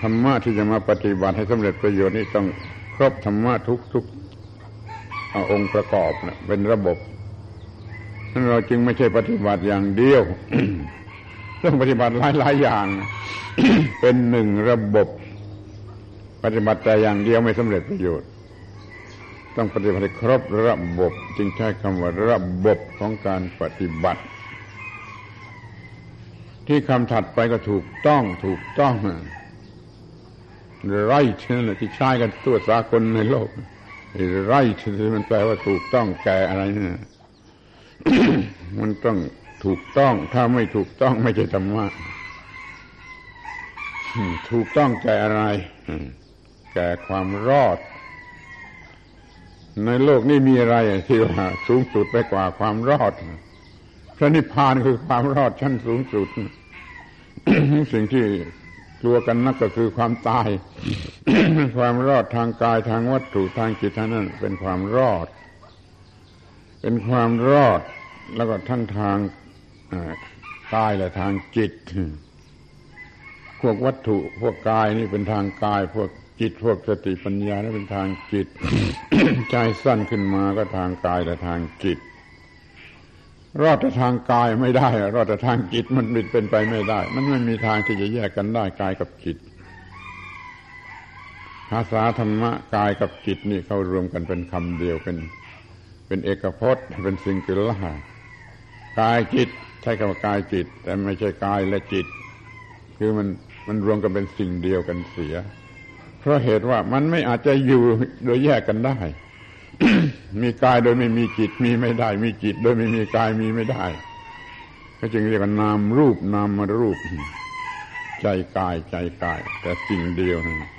ธรรมะที่จะมาปฏิบัติให้สำเร็จประโยชน์นี่ต้องครบธรรมะทุกๆเอาองค์ประกอบนะเป็นระบบนั่นเราจึงไม่ใช่ปฏิบัติอย่างเดียว ต้องปฏิบัติหลายๆอย่าง เป็นหนึ่งระบบปฏิบัติแต่อย่างเดียวไม่สำเร็จประโยชน์ต้องปฏิบัติครบระบบจึงใช้คำว่าระบบของการปฏิบัติที่คำถัดไปก็ถูกต้องถูกต้อง right นั่นแหละที่ใช้กันทั่วสากลในโลกright มันแปลว่าถูกต้องแก่อะไรเนี่ย มันต้องถูกต้องถ้าไม่ถูกต้องไม่ใช่ธรรมะถูกต้องแก่อะไรแก่ความรอดในโลกนี้มีอะไรที่ว่าสูงสุดไปกว่าความรอดพระนิพพานคือความรอดชั้นสูงสุด สิ่งที่กลัวกันนักก็คือความตาย ความรอดทางกายทางวัตถุทางจิตทางนั้นเป็นความรอดเป็นความรอดแล้วก็ทั้งทางกายและทางจิตพวกวัตถุพวกกายนี่เป็นทางกายพวกจิตพวกสติปัญญานี่เป็นทางจิต ใจสั้นขึ้นมาก็ทางกายและทางจิตรอดแต่ทางกายไม่ได้รอดแต่ทางจิตมันเป็นไปไม่ได้มันไม่มีทางที่จะแยกกันได้กายกับจิตภาษาธรรมะกายกับจิตนี่เขารวมกันเป็นคำเดียวเป็นเป็นเอกพจน์เป็นซิงคูล่ากายจิตใช้คำว่ากายจิตแต่ไม่ใช่กายและจิตคือมันมันรวมกันเป็นสิ่งเดียวกันเสียเพราะเหตุว่ามันไม่อาจจะอยู่โดยแยกกันได้ มีกายโดยไม่มีจิตมีไม่ได้มีจิตโดยไม่มีกายมีไม่ได้ก็จึงเรียกว่านามรูปนามรูปใจกายใจกายแต่สิ่งเดียวนะ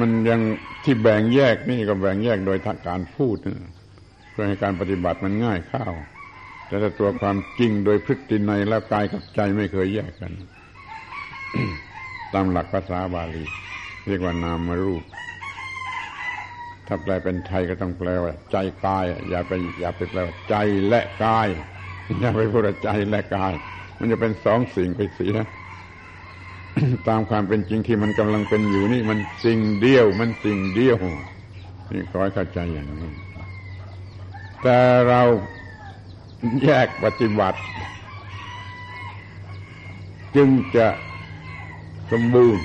มันยังที่แบ่งแยกนี่ก็แบ่งแยกโดยทางการพูดนะเพื่อให้การปฏิบัติมันง่ายเข้าแต่ถ้าตัวความจริงโดยพฤตินัยแล้วกายกับใจไม่เคยแยกกัน ตามหลักภาษาบาลีเรียกว่านามรูปถ้าแปลเป็นไทยก็ต้องแปลว่าใจกายอย่าไปอย่าไปแปลว่าใจและกายอย่าไปพูดว่าใจและกายมันจะเป็นสองสิ่งไปเสีย ตามความเป็นจริงที่มันกำลังเป็นอยู่นี่มันสิ่งเดียวมันสิ่งเดียวนี่ขอให้เข้าใจอย่างนี้แต่เราแยกปฏิบัติจึงจะสมบูรณ์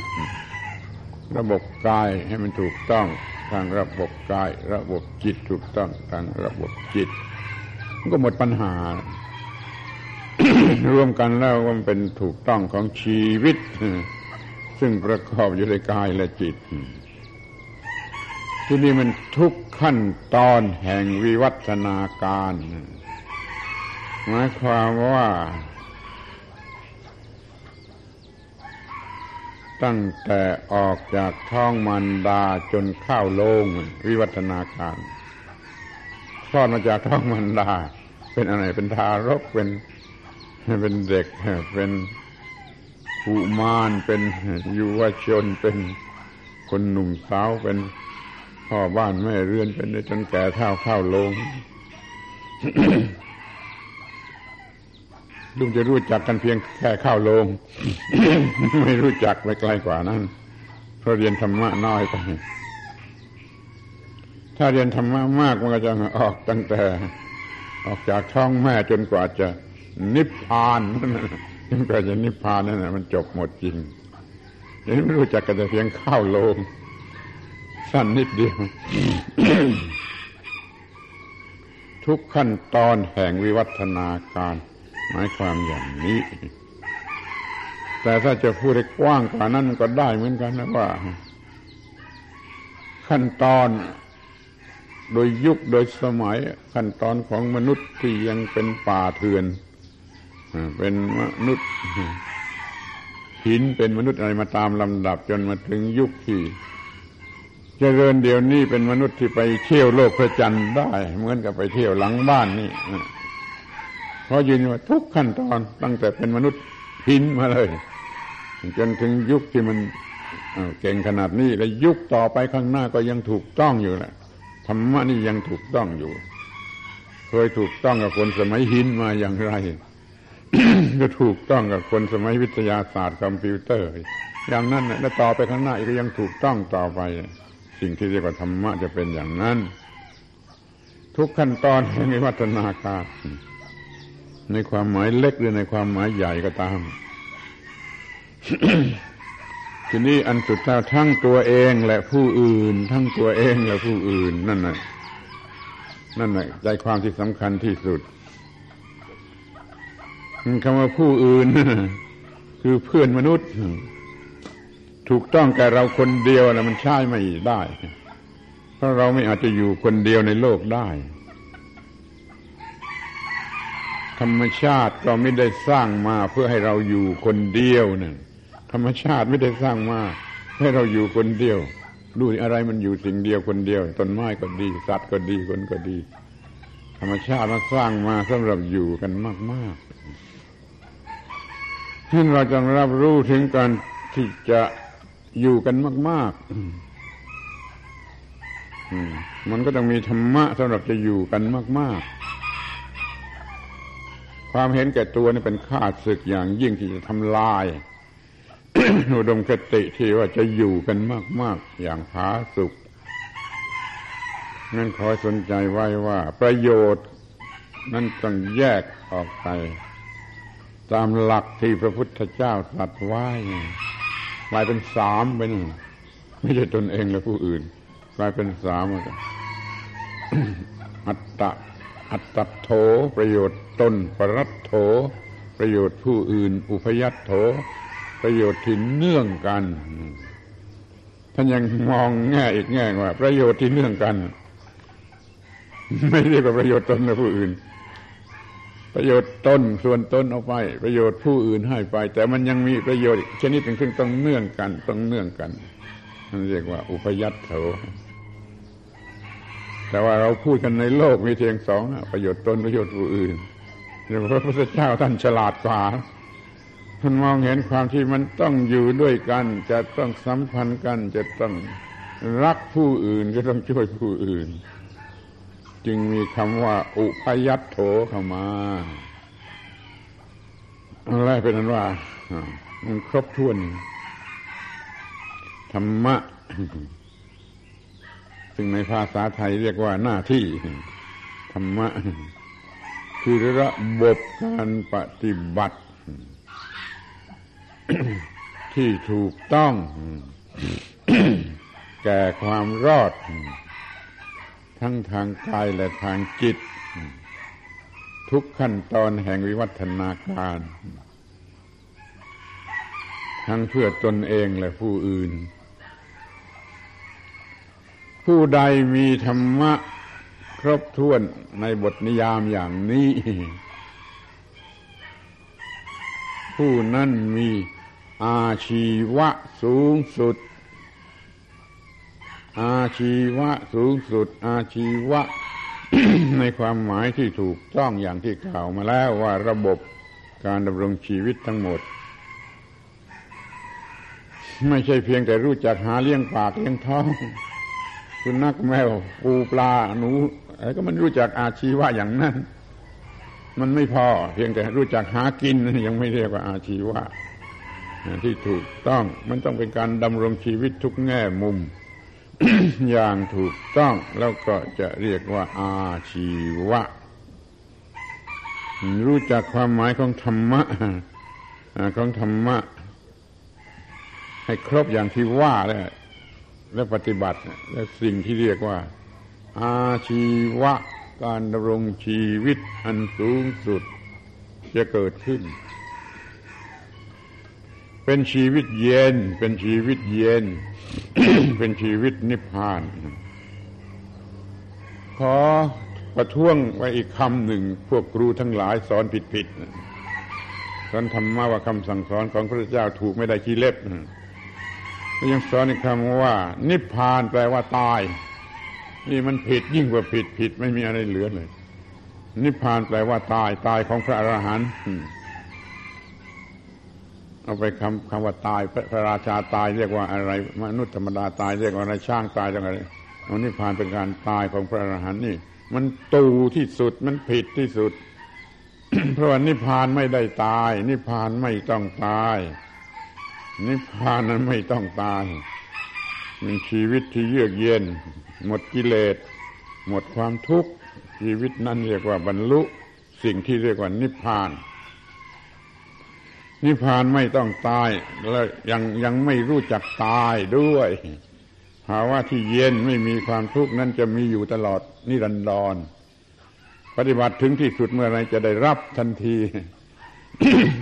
ระบบกายให้มันถูกต้องทางระบบกายระบบจิตถูกต้องทางระบบจิตมันก็หมดปัญหา รวมกันแล้วมันเป็นถูกต้องของชีวิตซึ่งประกอบอยู่ในกายและจิตที่นี่มันทุกขั้นตอนแห่งวิวัฒนาการหมายความว่าตั้งแต่ออกจากท้องมารดาจนเข้าโรงวิวัฒนาการคลอดมาจากท้องมารดาเป็นอะไรเป็นทารกเป็นเป็นเด็กเป็นกุมารเป็นยุวชนเป็นคนหนุ่มสาวเป็นพ่อบ้านแม่เรือนเป็นได้จนแก่เฒ่าเข้าโรง ลุงจะรู้จักกันเพียงแค่ข้าวโลง ไม่รู้จักไปไกลกว่านั้นเพราะเรียนธรรมะน้อยไปถ้าเรียนธรรมะมากมันก็จะออกตั้งแต่ออกจากท้องแม่จนกว่าจะนิพพานจนกว่าจะนิพพานนั่นแหละมันจบหมดจริงยังไม่รู้จักกันแต่เพียงข้าวโลงสั้นนิดเดียว ทุกขั้นตอนแห่งวิวัฒนาการหมายความอย่างนี้แต่ถ้าจะพูดให้กว้างกว่านั้นก็ได้เหมือนกันนะว่าขั้นตอนโดยยุคโดยสมัยขั้นตอนของมนุษย์ที่ยังเป็นป่าเถื่อนเป็นมนุษย์หินเป็นมนุษย์อะไรมาตามลำดับจนมาถึงยุคที่เจริญเดี๋ยวนี้เป็นมนุษย์ที่ไปเที่ยวโลกพระจันทร์ได้เหมือนกับไปเที่ยวหลังบ้านนี่เพราะยืนว่าทุกขั้นตอนตั้งแต่เป็นมนุษย์หินมาเลยจนถึงยุคที่มันเก่งขนาดนี้และยุคต่อไปข้างหน้าก็ยังถูกต้องอยู่แหละธรรมะนี่ยังถูกต้องอยู่เคยถูกต้องกับคนสมัยหินมาอย่างไร ก็ถูกต้องกับคนสมัยวิทยาศาสตร์คอมพิวเตอร์อย่างนั้นและต่อไปข้างหน้าก็ยังถูกต้องต่อไปสิ่งที่เรียกว่าธรรมะจะเป็นอย่างนั้นทุกขั้นตอนแห่งวิวัฒนาการในความหมายเล็กหรือในความหมายใหญ่ก็ตาม ทีนี้อันสุดท้ายทั้งตัวเองและผู้อื่นทั้งตัวเองและผู้อื่นนั่นน่ะนั่นน่ะใจความที่สำคัญที่สุดคำว่าผู้อื่น คือเพื่อนมนุษย์ถูกต้องกับเราคนเดียวนะมันใช่ไม่ได้เพราะเราไม่อาจจะอยู่คนเดียวในโลกได้ธรรมชาติก็ไม่ได้สร้างมาเพื่อให้เราอยู่คนเดียวเนี่ยธรรมชาติไม่ได้สร้างมาให้เราอยู่คนเดียวดูอะไรมันอยู่สิ่งเดียวคนเดียวต้นไม้ก็ดีสัตว์ก็ดีคนก็ดีธรรมชาติมันสร้างมาสำหรับอยู่กันมาก ซึ่งเราจะรับรู้ถึงการที่จะอยู่กันมากๆมันก็ต้องมีธรรมะสำหรับจะอยู่กันมากๆความเห็นแก่ตัวนี่เป็นข้าศึกอย่างยิ่งที่จะทำลาย อุดมคติที่ว่าจะอยู่กันมากๆอย่างผาสุกนั่นขอสนใจไว้ว่าประโยชน์นั่นต้องแยกออกไปตามหลักที่พระพุทธเจ้าตรัสไว้กลายเป็นสามไปหนึ่งไม่ใช่ตนเองและผู้อื่นกลายเป็นสามอัตตะอัตตะโถประโยชน์ตนปรัตโถประโยชน์ผู้อื่นอุพยัตโถประโยชน์ที่เนื่องกันท่านยังมองแง่อีกแง่ว่าประโยชน์ที่เนื่องกันไม่ได้เป็นประโยชน์ตนและผู้อื่นประโยชน์ตนส่วนตนเอาไปประโยชน์ผู้อื่นให้ไปแต่มันยังมีประโยชน์ชนิดหนึ่งซึ่งต้องเนื่องกันต้องเนื่องกันนั่นเรียกว่าอุพยัตโถแต่ว่าเราพูดกันในโลกมีเพียงสองประโยชน์ตนประโยชน์ผู้อื่นพระพุทธเจ้าท่านฉลาดกว่าท่านมองเห็นความที่มันต้องอยู่ด้วยกันจะต้องสัมพันธ์กันจะต้องรักผู้อื่นจะต้องช่วยผู้อื่นจึงมีคำว่าอุพยัตโถเข้ามาอะไรเป็นนั้นว่ามันครบถ้วนธรรมะซึ่งในภาษาไทยเรียกว่าหน้าที่ธรรมะคือระบบการปฏิบัติ ที่ถูกต้อง แก่ความรอดทั้งทางกายและทางจิตทุกขั้นตอนแห่งวิวัฒนาการทั้งเพื่อตนเองและผู้อื่นผู้ใดมีธรรมะครบถ้วนในบทนิยามอย่างนี้ผู้นั้นมีอาชีวะสูงสุดอาชีวะสูงสุดอาชีวะ ในความหมายที่ถูกต้องอย่างที่กล่าวมาแล้วว่าระบบการดำรงชีวิตทั้งหมดไม่ใช่เพียงแต่รู้จักหาเลี้ยงปากเลี้ยงท้องสุนัขแมวปูปลาหนูอะไรก็มันรู้จักอาชีวะอย่างนั้นมันไม่พอเพียงแต่รู้จักหากินยังไม่เรียกว่าอาชีวะที่ถูกต้องมันต้องเป็นการดำรงชีวิตทุกแง่มุมอย่างถูกต้องแล้วก็จะเรียกว่าอาชีวะรู้จักความหมายของธรรมะของธรรมะให้ครบอย่างที่ว่าแล้วและปฏิบัติและสิ่งที่เรียกว่าอาชีวะการดำรงชีวิตอันสูงสุดจะเกิดขึ้นเป็นชีวิตเย็นเป็นชีวิตเย็น เป็นชีวิตนิพพานขอประท้วงไว้อีกคำหนึ่งพวกครูทั้งหลายสอนผิดๆสอนธรรมะว่าคำสั่งสอนของพระเจ้าถูกไม่ได้ขี้เล็บก็ยังสอนอีกคำว่านิพพานแปลว่าตายนี่มันผิดยิ่งกว่าผิดผิดไม่มีอะไรเหลือเลยนิพพานแปลว่าตายตายของพระอรหันต์เอาไปคำคำว่าตายพระราชาตายเรียกว่าอะไรมนุษย์ธรรมดาตายเรียกว่าอะไรช่างตายเรียกว่าอะไรอันนี้ผ่านเป็นการตายของพระอรหันต์นี่มันตูที่สุดมันผิดที่สุด เพราะว่านิพพานไม่ได้ตายนิพพานไม่ต้องตายนิพพานนั้นไม่ต้องตายมีชีวิตที่เยือกเย็นหมดกิเลสหมดความทุกข์ชีวิตนั้นเรียกว่าบรรลุสิ่งที่เรียกว่านิพพานนิพพานไม่ต้องตายแล้วยังยังไม่รู้จักตายด้วยภาวะที่เย็นไม่มีความทุกข์นั้นจะมีอยู่ตลอดนิรันดรปฏิบัติถึงที่สุดเมื่อไรจะได้รับทันที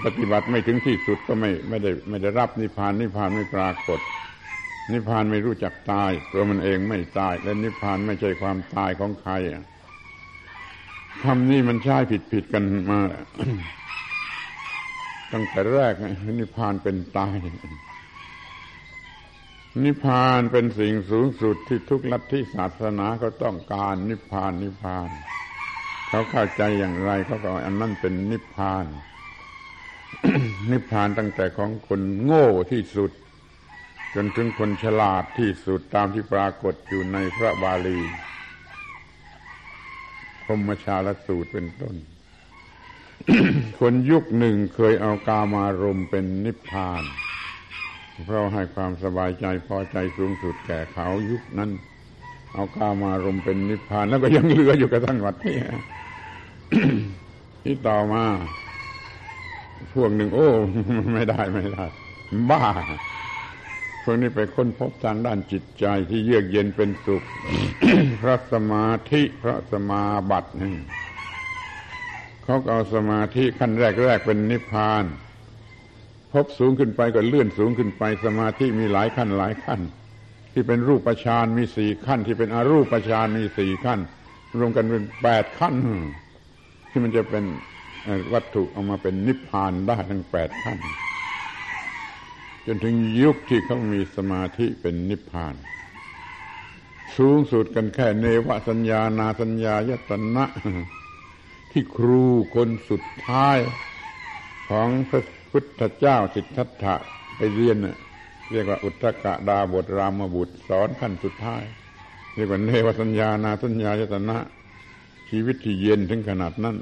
ปฏิบัติไม่ถึงที่สุดก็ไม่ไม่ได้ไม่ได้รับนิพพานนิพพานไม่ปรากฏนิพพานไม่รู้จักตายตัวมันเองไม่ตายและนิพพานไม่ใช่ความตายของใครคำนี้มันใช้ผิดๆกันมา ตั้งแต่แรกนิพพานเป็นตายนิพพานเป็นสิ่งสูงสุดที่ทุกลัทธิศาสนาเขาต้องการนิพพานนิพพานเขาเข้าใจอย่างไรเขาก็อันนั้นเป็นนิพพาน นิพพานตั้งแต่ของคนโง่ที่สุดจนถึงคนฉลาดที่สุดตามที่ปรากฏอยู่ในพระบาลีพรหมชาลสูตรเป็นต้น คนยุคหนึ่งเคยเอากามารมณ์เป็นนิพพานเพราะให้ความสบายใจพอใจสูงสุดแก่เขายุคนั้นเอากามารมณ์เป็นนิพพานแล้วก็ยังเหลืออยู่กระทั่งวัดนี้ ที่ต่อมาพวกหนึ่งโอ้ไม่ได้ไม่ได้บ้าพวกนี้ไปค้นพบทางด้านจิตใจที่เยือกเย็นเป็นสุข พระสมาธิพระสมาบัติเขาก็เอาสมาธิขั้นแรกๆเป็นนิพพานพบสูงขึ้นไปก็เลื่อนสูงขึ้นไปสมาธิมีหลายขั้นหลายขั้นที่เป็นรูปฌานมีสี่ขั้นที่เป็นอรูปฌานมีสี่ขั้นรวมกันเป็นแปดขั้นที่มันจะเป็นวัตถุเอามาเป็นนิพพานได้ทั้งแปดขั้นจนถึงยุคที่เขามีสมาธิเป็นนิพพานสูงสุดกันแค่เนวสัญญานาสัญญายตนะที่ครูคนสุดท้ายของพระพุทธเจ้าสิทธัตถะไปเรียนน่ะเรียกว่าอุทธกดาบทรามบุตรสอนขั้นสุดท้ายเรียกว่าเนวสัญญานาสัญญายตนะชีวิตที่เย็นถึงขนาดนั้น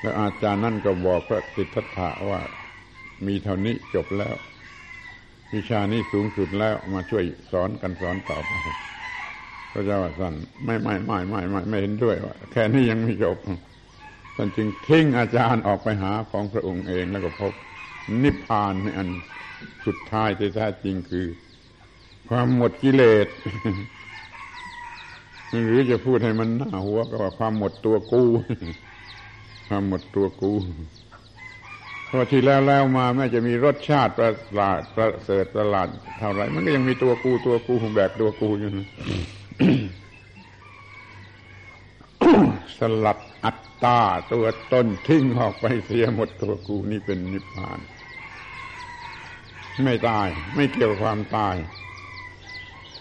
แล้วอาจารย์นั่นก็บอกพระสิทธัตถะว่ามีเท่านี้จบแล้ววิชานี้สูงสุดแล้วมาช่วยสอนกันสอนต่อไปพระเจ้าสั่นไม่ไม่ไม่ไม่ไม่ไม่เห็นด้วยว่าแค่นี้ยังไม่จบท่านจึงทิ้งอาจารย์ออกไปหาของพระองค์เองแล้วก็พบนิพพานในอันสุดท้ายที่แท้จริงคือความหมดกิเลส หรือจะพูดให้มันหน้าหัวก็ว่าความหมดตัวกู ความหมดตัวกูพอที่แล้วแล้วมาแม้จะมีรสชาติประหลาดประเสริฐประหลาดเท่าไรมันก็ยังมีตัวกูตัวกูของแบบตัวกูอยู่นะ สลัดอัตตาตัวตนทิ้งออกไปเสียหมดตัวกูนี่เป็นนิพพานไม่ตายไม่เกี่ยวความตาย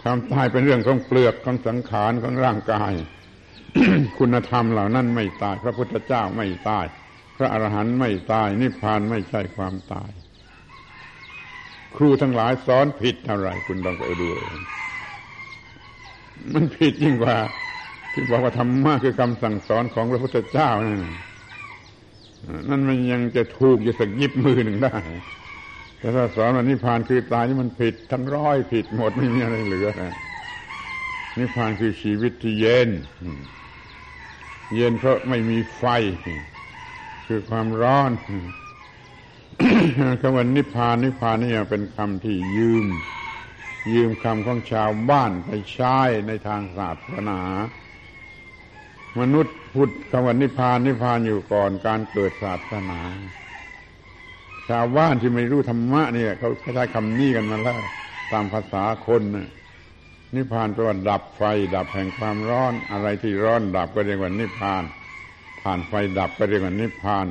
ความตายเป็นเรื่องของเปลือกของสังขารของร่างกาย คุณธรรมเหล่านั้นไม่ตายพระพุทธเจ้าไม่ตายพระอรหันต์ไม่ตายนิพพานไม่ใช่ความตายครูทั้งหลายสอนผิดเท่าไรคุณลองไปดูมันผิดยิ่งกว่าที่บอกว่าธรรมะคือคำสั่งสอนของพระพุทธเจ้านั่นนั่นมันยังจะถูกอยู่สักยิบมือหนึ่งได้แต่ถ้าสอนว่านิพพานคือตายนี่มันผิดทั้งร้อยผิดหมดไม่มีอะไรเหลือนิพพานคือชีวิตที่เย็นเย็นเพราะไม่มีไฟคือความร้อน คำว่านิพพานนิพพานนี่เป็นคำที่ยืมยืมคำของชาวบ้านไปใช้ในทางศาสนามนุษย์พูดคำว่านิพพานนิพพานอยู่ก่อนการเกิดศาสนาชาวบ้านที่ไม่รู้ธรรมะเนี่ยเขาใช้คำนี้กันมาแล้วตามภาษาคนนิพพานแปลว่าดับไฟดับแห่งความร้อนอะไรที่ร้อนดับก็เรียกว่านิพพานผ่านไฟดับก็เรียกว่านิพพาน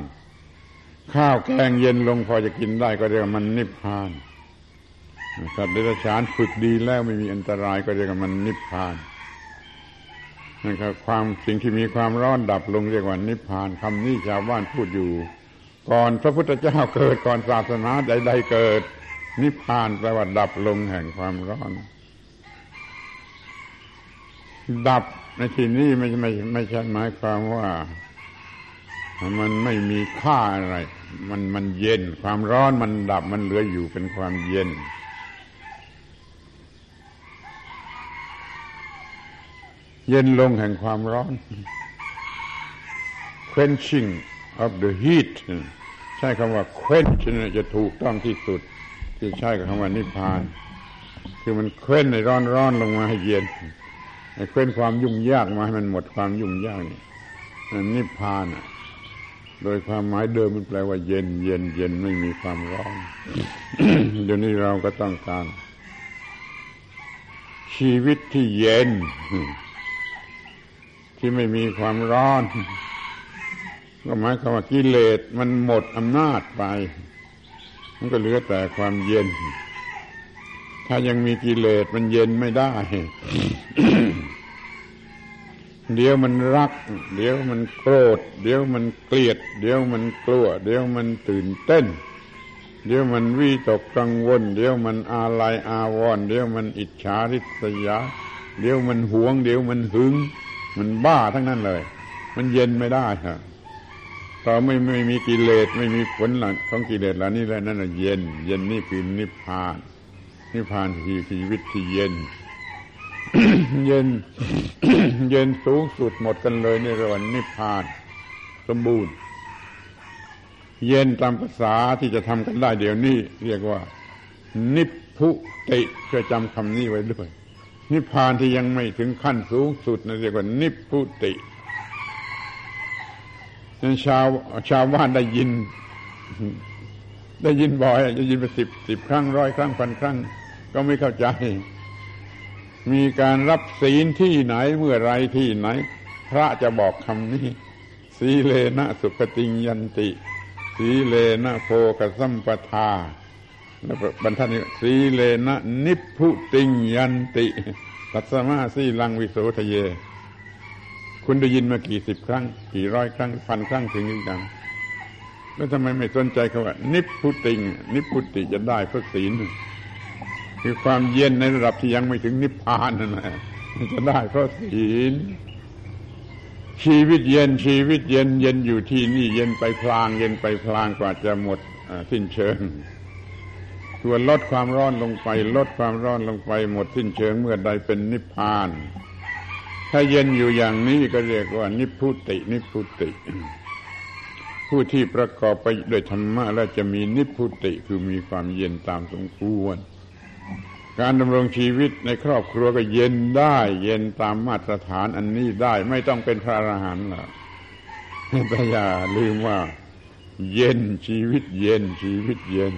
ข้าวแกงเย็นลงพอจะกินได้ก็เรียกว่ามันนิพพานสัตว์เดรัจฉานฝึกดีแล้วไม่มีอันตรายก็เรียกว่ามันนิพพานนั่นคือความสิ่งที่มีความร้อนดับลงเรียกว่านิพพานคำนี้ชาวบ้านพูดอยู่ก่อนพระพุทธเจ้าเกิดก่อนศาสนาใดๆเกิดนิพพานแปลว่าดับลงแห่งความร้อนดับในที่นี้ไม่ไม่ไม่ใช่หมายความว่ามันไม่มีค่าอะไรมันมันเย็นความร้อนมันดับมันเหลืออยู่เป็นความเย็นเย็นลงแห่งความร้อน quenching of the heat ใช้คำว่า quench จะถูกต้องที่สุดที่ใช้กับคำว่านิพพานคือมัน quench ในร้อนๆลงมาให้เย็นไอ้ quench ความยุ่งยากมาให้มันหมดความยุ่งยากนี่นิพพานโดยความหมายเดิมมันแปลว่าเย็นเย็นเย็นไม่มีความร้อน เดี๋ยวนี้เราก็ต้องการชีวิตที่เย็น ที่ไม่มีความร้อน ก็หมายความว่ากิเลสมันหมดอำนาจไปมันก็เหลือแต่ความเย็นถ้ายังมีกิเลสมันเย็นไม่ได้ เดี๋ยวมันรักเดี๋ยวมันโกรธเดี๋ยวมันเกลียดเดี๋ยวมันกลัวเดี๋ยวมันตื่นเต้นเดี๋ยวมันวิตกกังวลเดี๋ยวมันอาลัยอาวรณ์เดี๋ยวมันอิจฉาริษยาเดี๋ยวมันหวงเดี๋ยวมันหึงมันบ้าทั้งนั้นเลยมันเย็นไม่ได้ฮะต่อไม่ไม่มีกิเลสไม่มีผลหลังของกิเลสเหล่านี้แล้วนั่นน่ะเย็นเย็นนี่คือนิพพานนิพพานคือชีวิตที่เย็น เย็น เย็นสูงสุดหมดกันเลยในระหว่างนิพพานสมบูรณ์เย็นตามภาษาที่จะทำกันได้เดี๋ยวนี้เรียกว่านิพพุติเพื่อจำคำนี้ไว้ด้วยนิพพานที่ยังไม่ถึงขั้นสูงสุดนะเรียกว่านิพพุตินั้นชาวชาวบ้านได้ยินได้ยินบ่อยจะยินไปสิบสิบครั้งร้อยครั้งพันครั้งก็ไม่เข้าใจมีการรับศีลที่ไหนเมื่อไรที่ไหนพระจะบอกคำนี้สีเลนะสุขติงยันติสีเลนะโภคสัมปทาแล้วบรรทัดนี้สีเลนะนิพพุติงยันติตัสสมาสีลังวิโสทะเยคุณได้ยินมากี่สิบครั้งกี่ร้อยครั้งพันครั้งถึงหรือยังแล้วทำไมไม่สนใจคำว่านิพพุติงนิพพุติจะได้เพื่อศีลคือความเย็นในระดับที่ยังไม่ถึงนิพพานนั่นแหละจะได้เพราะศีลชีวิตเย็นชีวิตเย็นเย็นอยู่ที่นี่เย็นไปพลางเย็นไปพลางกว่าจะหมดสิ้นเชิงตัวลดความร้อนลงไปลดความร้อนลงไปหมดสิ้นเชิงเมื่อใดเป็นนิพพานถ้าเย็นอยู่อย่างนี้ก็เรียกว่านิพพุตินิพพุติผู้ที่ประกอบไปด้วยธรรมะแล้วจะมีนิพพุติคือมีความเย็นตามสมควรการดำรงชีวิตในครอบครัวก็เย็นได้เย็นตามมาตรฐานอันนี้ได้ไม่ต้องเป็นพระอรหันต์หรอกแต่อย่าลืมว่าเย็นชีวิตเย็นชีวิตเย็น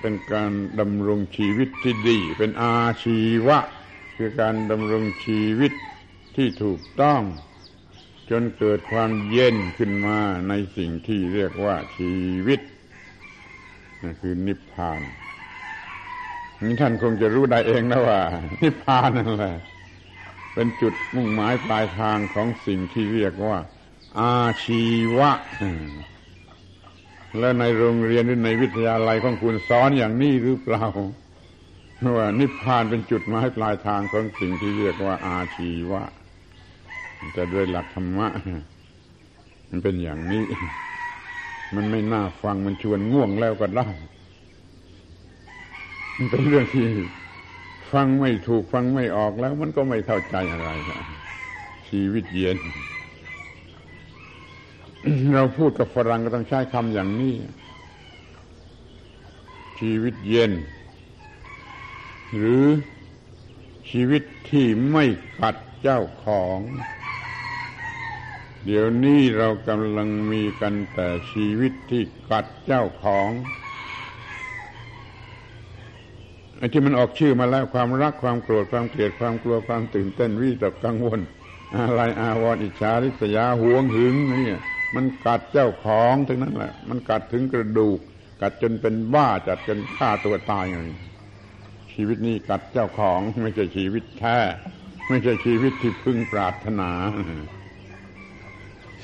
เป็นการดำรงชีวิตที่ดีเป็นอาชีวะคือการดำรงชีวิตที่ถูกต้องจนเกิดความเย็นขึ้นมาในสิ่งที่เรียกว่าชีวิตนั่นคือนิพพานนี่ท่านคงจะรู้ได้เองนะว่านิพพานนั่นแหละเป็นจุดมุ่งหมายปลายทางของสิ่งที่เรียกว่าอาชีวะแล้วในโรงเรียนหรือในวิทยาลัยของคุณสอนอย่างนี้หรือเปล่าว่านิพพานเป็นจุดหมายปลายทางของสิ่งที่เรียกว่าอาชีวะแต่โดยหลักธรรมะมันเป็นอย่างนี้มันไม่น่าฟังมันชวนง่วงแล้วก็ได้มันเป็นเรื่องที่ฟังไม่ถูกฟังไม่ออกแล้วมันก็ไม่เข้าใจอะไรนะชีวิตเย็น เราพูดกับฝรั่งก็ต้องใช้คำอย่างนี้ชีวิตเย็นหรือชีวิตที่ไม่ขัดเจ้าของเดี๋ยวนี้เรากำลังมีกันแต่ชีวิตที่ขัดเจ้าของไอ้ที่มันออกชื่อมาแล้วความรักความโกรธความเกลียดความกลัวความตื่นเต้นวิตกกังวลอะไรอาวรณ์อิจฉาริษยาหวงหึงนี่มันกัดเจ้าของทั้งนั้นแหละมันกัดถึงกระดูกกัดจนเป็นบ้าจัดจนฆ่าตัวตายอย่างนี้ชีวิตนี้กัดเจ้าของไม่ใช่ชีวิตแท้ไม่ใช่ชีวิตที่พึงปรารถนา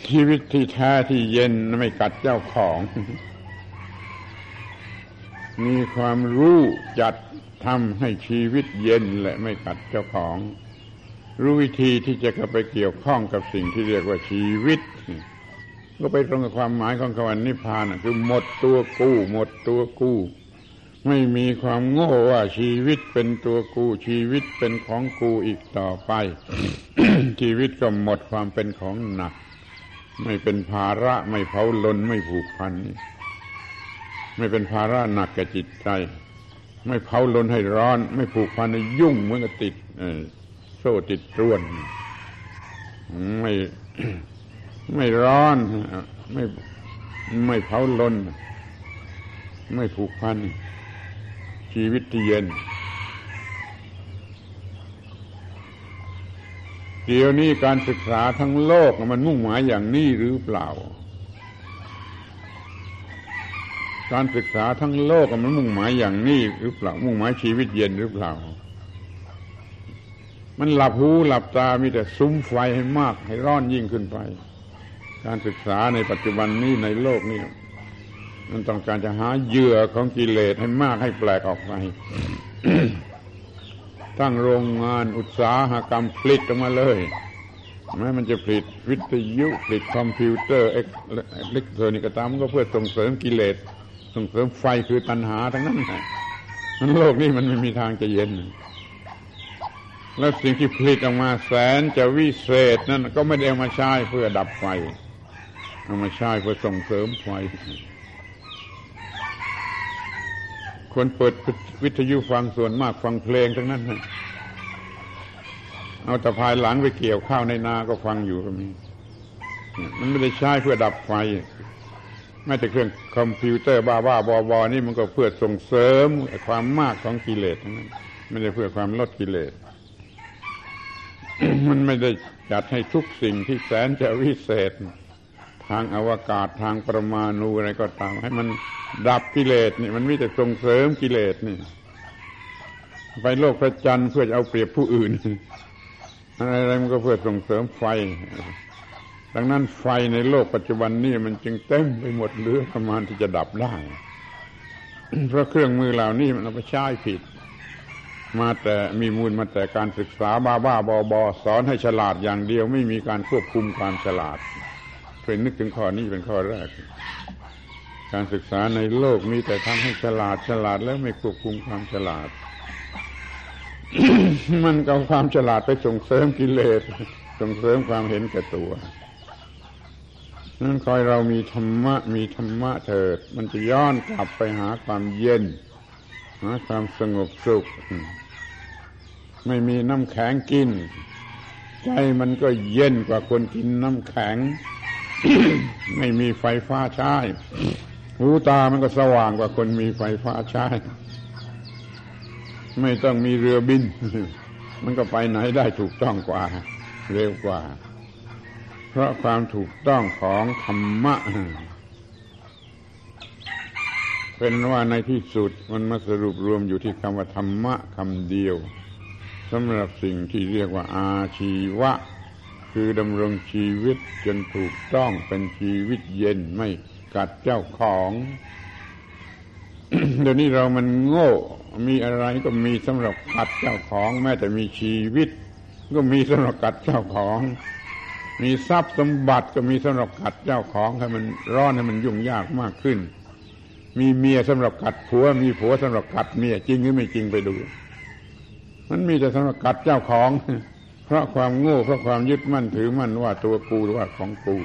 ชีวิตที่แท้ที่เย็นไม่กัดเจ้าของมีความรู้จัดทำให้ชีวิตเย็นและไม่กัดเจ้าของรู้วิธีที่จะเข้าไปเกี่ยวข้องกับสิ่งที่เรียกว่าชีวิตก็ไปตรงกับความหมายของคำว่านิพพานคือหมดตัวกู้หมดตัวกู้ไม่มีความโง่ว่าชีวิตเป็นตัวกูชีวิตเป็นของกูอีกต่อไป ชีวิตก็หมดความเป็นของหนักไม่เป็นภาระไม่เผาลนไม่ผูกพันไม่เป็นภาระหนักแก่จิตใจไม่เผาลนให้ร้อนไม่ผูกพันให้ยุ่งเหมือนกับติดโซ่ติดตรวนไม่ ไม่ร้อนไม่ไม่เผาลนไม่ผูกพันชีวิตที่เย็นเดี๋ยวนี้การศึกษาทั้งโลกมันมุ่งหมายอย่างนี้หรือเปล่าการศึกษาทั้งโลกมันมุ่งหมายอย่างนี้หรือเปล่ามุ่งหมายชีวิตเย็นหรือเปล่า มันหลับหูหลับตามีแต่ซุ้มไฟให้มากให้ร้อนยิ่งขึ้นไปการศึกษาในปัจจุบันนี้ในโลกนี้มันต้องการจะหาเหยื่อของกิเลสให้มากให้แปลกออกไป ตั้งโรงงานอุตสาหกรรมผลิตออกมาเลยแม้มันจะผลิตวิทยุผลิตคอมพิวเตอร์เล็กๆนี่ก็ตามมันก็เพื่อส่งเสริมกิเลสส่งเสริมไฟคือตัณหาทั้งนั้นนั้นโลกนี้มันไม่มีทางจะเย็นแล้วสิ่งที่ผลิตออกมาแสนจะวิเศษนั่นก็ไม่ได้เอามาใช้เพื่อดับไฟเอามาใช้เพื่อส่งเสริมไฟคนเปิดวิทยุฟังส่วนมากฟังเพลงทั้งนั้นเอาแต่ภายหลังไปเกี่ยวข้าวในนาก็ฟังอยู่ก็มีมันไม่ได้ใช้เพื่อดับไฟแม้แต่เครื่องคอมพิวเตอร์บ้าๆบอๆนี่มันก็เพื่อส่งเสริมความมากของกิเลสทั้งนั้นไม่ได้เพื่อความลดกิเลส มันไม่ได้จัดให้ทุกสิ่งที่แสนจะวิเศษทางอวกาศทางปรมาณูอะไรก็ตามให้มันดับกิเลสนี่มันไม่แต่ส่งเสริมกิเลสนี่ไปโลกพระจันทร์เพื่อจะเอาเปรียบผู้อื่นอะไรๆมันก็เพื่อส่งเสริมไฟดังนั้นไฟในโลกปัจจุบันนี่มันจึงเต็มไปหมดเหลือประมาณที่จะดับได้ เพราะเครื่องมือเหล่านี้มันเอาไปใช้ผิดมาแต่มีมูลมาแต่การศึกษาบ้าๆบอๆสอนให้ฉลาดอย่างเดียวไม่มีการควบคุมความฉลาดเคยนึกถึงข้อนี้เป็นข้อแรกการศึกษาในโลกมีแต่ทำให้ฉลาดฉลาดแล้วไม่ควบคุมความฉลาด มันเอาความฉลาดไปส่งเสริมกิเลสส่งเสริมความเห็นแก่ตัวนั้นคอยเรามีธรรมะมีธรรมะเถิดมันจะย้อนกลับไปหาความเย็นหาความสงบสุขไม่มีน้ำแข็งกินใจมันก็เย็นกว่าคนกินน้ำแข็ง ไม่มีไฟฟ้าใช้หูตามันก็สว่างกว่าคนมีไฟฟ้าใช้ไม่ต้องมีเรือบิน มันก็ไปไหนได้ถูกต้องกว่าเร็วกว่าเพราะความถูกต้องของธรรมะเป็นว่าในที่สุดมันมาสรุปรวมอยู่ที่คำว่าธรรมะคำเดียวสำหรับสิ่งที่เรียกว่าอาชีวะคือดำรงชีวิตจนถูกต้องเป็นชีวิตเย็นไม่กัดเจ้าของ เดี๋ยวนี้เรามันโง่มีอะไรก็มีสำหรับกัดเจ้าของแม้แต่มีชีวิตก็มีสำหรับกัดเจ้าของมีทรัพย์สมบัติก็มีสำหรับกัดเจ้าของให้มันร้อนให้มันยุ่งยากมากขึ้นมีเมียสำหรับกัดผัวมีผัวสำหรับกัดเมียจริงหรือไม่จริงไปดูมันมีแต่สำหรับกัดเจ้าของเพราะความโง่เพราะความยึดมั่นถือมั่นว่าตัวกูว่าของกู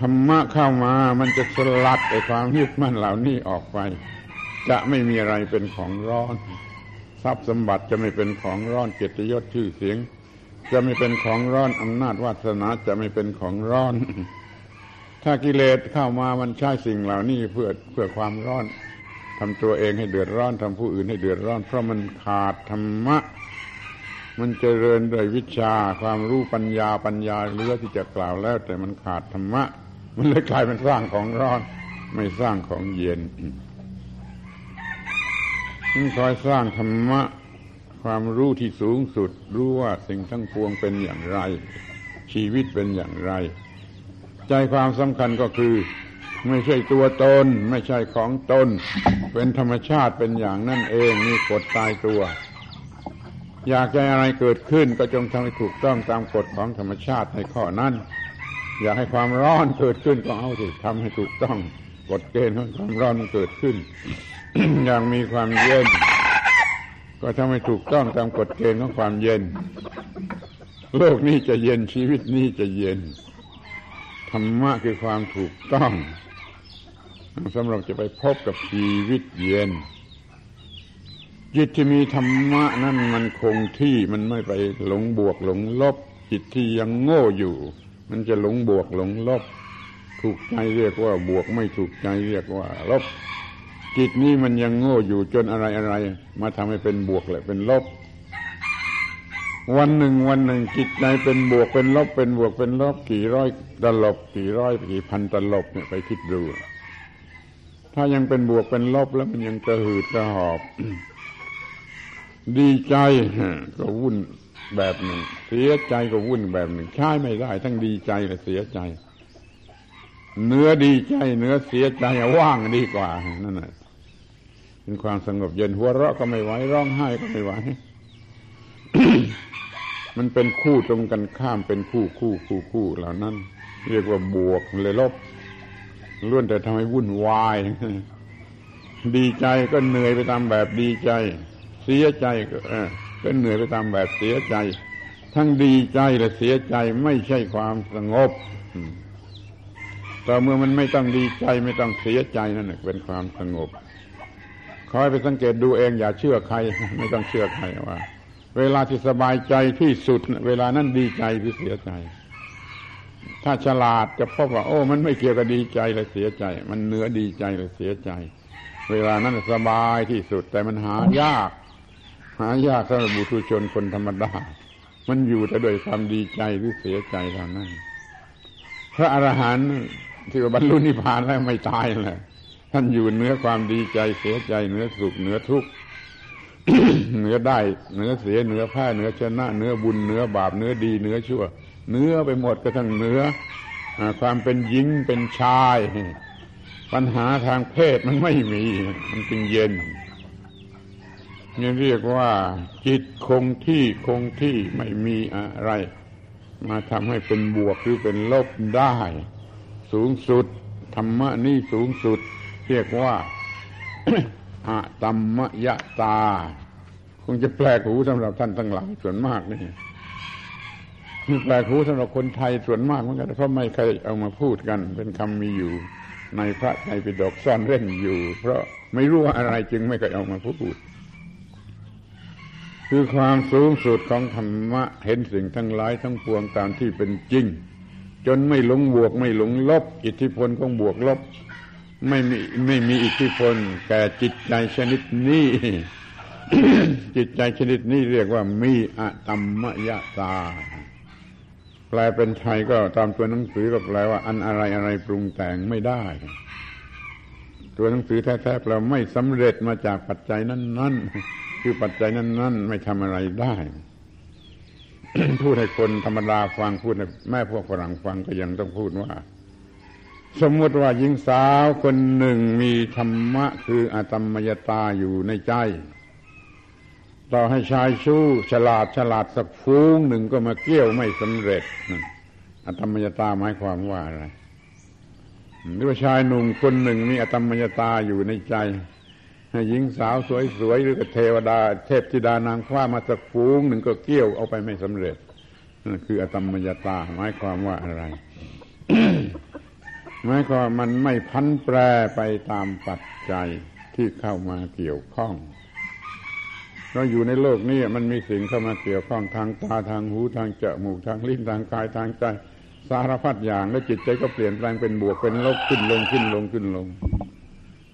ธรรมะเข้ามามันจะสลัดไอ้ความยึดมั่นเหล่านี้ออกไปจะไม่มีอะไรเป็นของร้อนทรัพย์สมบัติจะไม่เป็นของร้อนเกียรติยศชื่อเสียงจะไม่เป็นของร้อนอำนาจวาสนาจะไม่เป็นของร้อนถ้ากิเลสเข้ามามันใช้สิ่งเหล่านี้เพื่อเพื่อความร้อนทำตัวเองให้เดือดร้อนทำผู้อื่นให้เดือดร้อนเพราะมันขาดธรรมะมันเจริญด้วยวิชาความรู้ปัญญาปัญญาเหลือที่จะกล่าวแล้วแต่มันขาดธรรมะมันเลยกลายเป็นสร้างของร้อนไม่สร้างของเย็นมันคอยสร้างธรรมะความรู้ที่สูงสุดรู้ว่าสิ่งทั้งปวงเป็นอย่างไรชีวิตเป็นอย่างไรใจความสำคัญก็คือไม่ใช่ตัวตนไม่ใช่ของตนเป็นธรรมชาติเป็นอย่างนั่นเองมีกฎตายตัวอยากจะอะไรเกิดขึ้นก็จงทำให้ถูกต้องตามกฎของธรรมชาติในข้อนั้นอยากให้ความร้อนเกิดขึ้นก็เอาสิทำให้ถูกต้องกฎเกณฑ์ของความร้อนมันเกิดขึ้น อยากมีความเย็นก็ทำให้ถูกต้องตามกฎเกณฑ์ของความเย็นโลกนี้จะเย็นชีวิตนี้จะเย็นธรรมะคือความถูกต้องสำหรับจะไปพบกับชีวิตเย็นจิตที่มีธรรมะนั่นมันคงที่มันไม่ไปหลงบวกหลงลบจิตที่ยังโง่อยู่มันจะหลงบวกหลงลบถูกใจเรียกว่าบวกไม่ถูกใจเรียกว่าลบจิตนี้มันยังโง่อยู่จนอะไรอะไรมาทำให้เป็นบวกและเป็นลบวันหนึ่งวันหนึ่งจิตใจเป็นบวกเป็นลบเป็นบวกเป็นลบกี่ร้อยตลบกี่ร้อยกี่พันตลบเนี่ยไปคิดดูถ้ายังเป็นบวกเป็นลบแล้วมันยังจะหืดจะหอบ ดีใจก็วุ่นแบบหนึ่งเสียใจก็วุ่นแบบหนึ่งใช้ไม่ได้ทั้งดีใจและเสียใจเนื้อดีใจเนื้อเสียใจว่างดีกว่านั่นแหละเป็นความสงบเย็นหัวเราะก็ไม่ไหวร้องไห้ก็ไม่ไหว มันเป็นคู่ตรงกันข้ามเป็นคู่คู่คู่คู่เหล่านั้นเรียกว่าบวกและลบล้วนแต่ทำให้วุ่นวาย ดีใจก็เหนื่อยไปตามแบบดีใจเสียใจก็เออก็เหนื่อยไปตามแบบเสียใจทั้งดีใจและเสียใจไม่ใช่ความสงบแต่เมื่อมันไม่ต้องดีใจไม่ต้องเสียใจนั่นเป็นความสงบคอยไปสังเกตดูเองอย่าเชื่อใครไม่ต้องเชื่อใครว่าเวลาที่สบายใจที่สุดเวลานั้นดีใจหรือเสียใจถ้าฉลาดจะพบว่าโอ้มันไม่เกี่ยวกับดีใจและเสียใจมันเหนือดีใจและเสียใจเวลานั้นสบายที่สุดแต่มันหายากหายากสำหรับบุตุชนคนธรรมดามันอยู่แต่ด้วยความดีใจหรือเสียใจเท่านั้นพระอรหันต์ที่บรรลุนิพพานแล้วไม่ตายเลยท่านอยู่เหนือความดีใจเสียใจเหนือสุขเหนือทุกข์ เหนือได้เหนือเสียเหนือแพ้เหนือชนะเหนือบุญเหนือบาปเหนือดีเหนือชั่วเหนือไปหมดกระทั่งเหนือความเป็นหญิงเป็นชายปัญหาทางเพศมันไม่มีมันจึงเย็นนี่เรียกว่าจิตคงที่คงที่ไม่มีอะไรมาทำให้เป็นบวกหรือเป็นลบได้สูงสุดธรรมะนี่สูงสุดเรียกว่า อะตัมมยตาคงจะแปลกหูสำหรับท่านทั้งหลายส่วนมากนี่มันแปลกหูสำหรับคนไทยส่วนมากเหมือนกันเพราะไม่เคยเอามาพูดกันเป็นคำมีอยู่ในพระไตรปิฎกซ่อนเร้นอยู่เพราะไม่รู้ว่าอะไรจึงไม่เคยเอามาพูดคือความสูงสุดของธรรมะเห็นสิ่งทั้งหลายทั้งปวงตามที่เป็นจริงจนไม่หลงบวกไม่หลงลบอิทธิพลของบวกลบไม่มีไม่มีอิทธิพลแก่จิตใจชนิดนี้ จิตใจชนิดนี้เรียกว่ามีอะตัมมยตาแปลเป็นไทยก็ตามตัวหนังสือก็แปลว่าอันอะไรอะไรปรุงแต่งไม่ได้ตัวหนังสือแท้ๆแปลไม่สำเร็จมาจากปัจจัยนั้นๆคือปัจจัยนั้นๆไม่ทำอะไรได้ พูดให้คนธรรมดาฟังพูดให้แม่พวกฝรั่งฟังก็ยังต้องพูดว่าสมมติว่าหญิงสาวคนหนึ่งมีธรรมะคืออะตัมมยตาอยู่ในใจต่อให้ชายชู้ฉลาดฉลาดสักฟูงหนึ่งก็มาเกี่ยวไม่สำเร็จอะตัมมยตาหมายความว่าอะไรหรือว่าชายหนุ่มคนหนึ่งมีอะตัมมยตาอยู่ในใจให้หญิงสาวสวยๆหรือเทวดาเทพธิดานางฟ้ามาสักฟูงหนึ่งก็เกี่ยวเอาไปไม่สำเร็จนั่นคืออะตัมมยตาหมายความว่าอะไร หมายความมันไม่พันแปรไปตามปัจจัยที่เข้ามาเกี่ยวข้องเราอยู่ในโลกนี้มันมีสิ่งเข้ามาเกี่ยวข้องทางตาทางหูทางจมูกทางลิ้นทางกายทางใจสารพัดอย่างแล้วจิตใจก็เปลี่ยนแปลงเป็นบวกเป็นลบขึ้นลงขึ้นลงขึ้นลง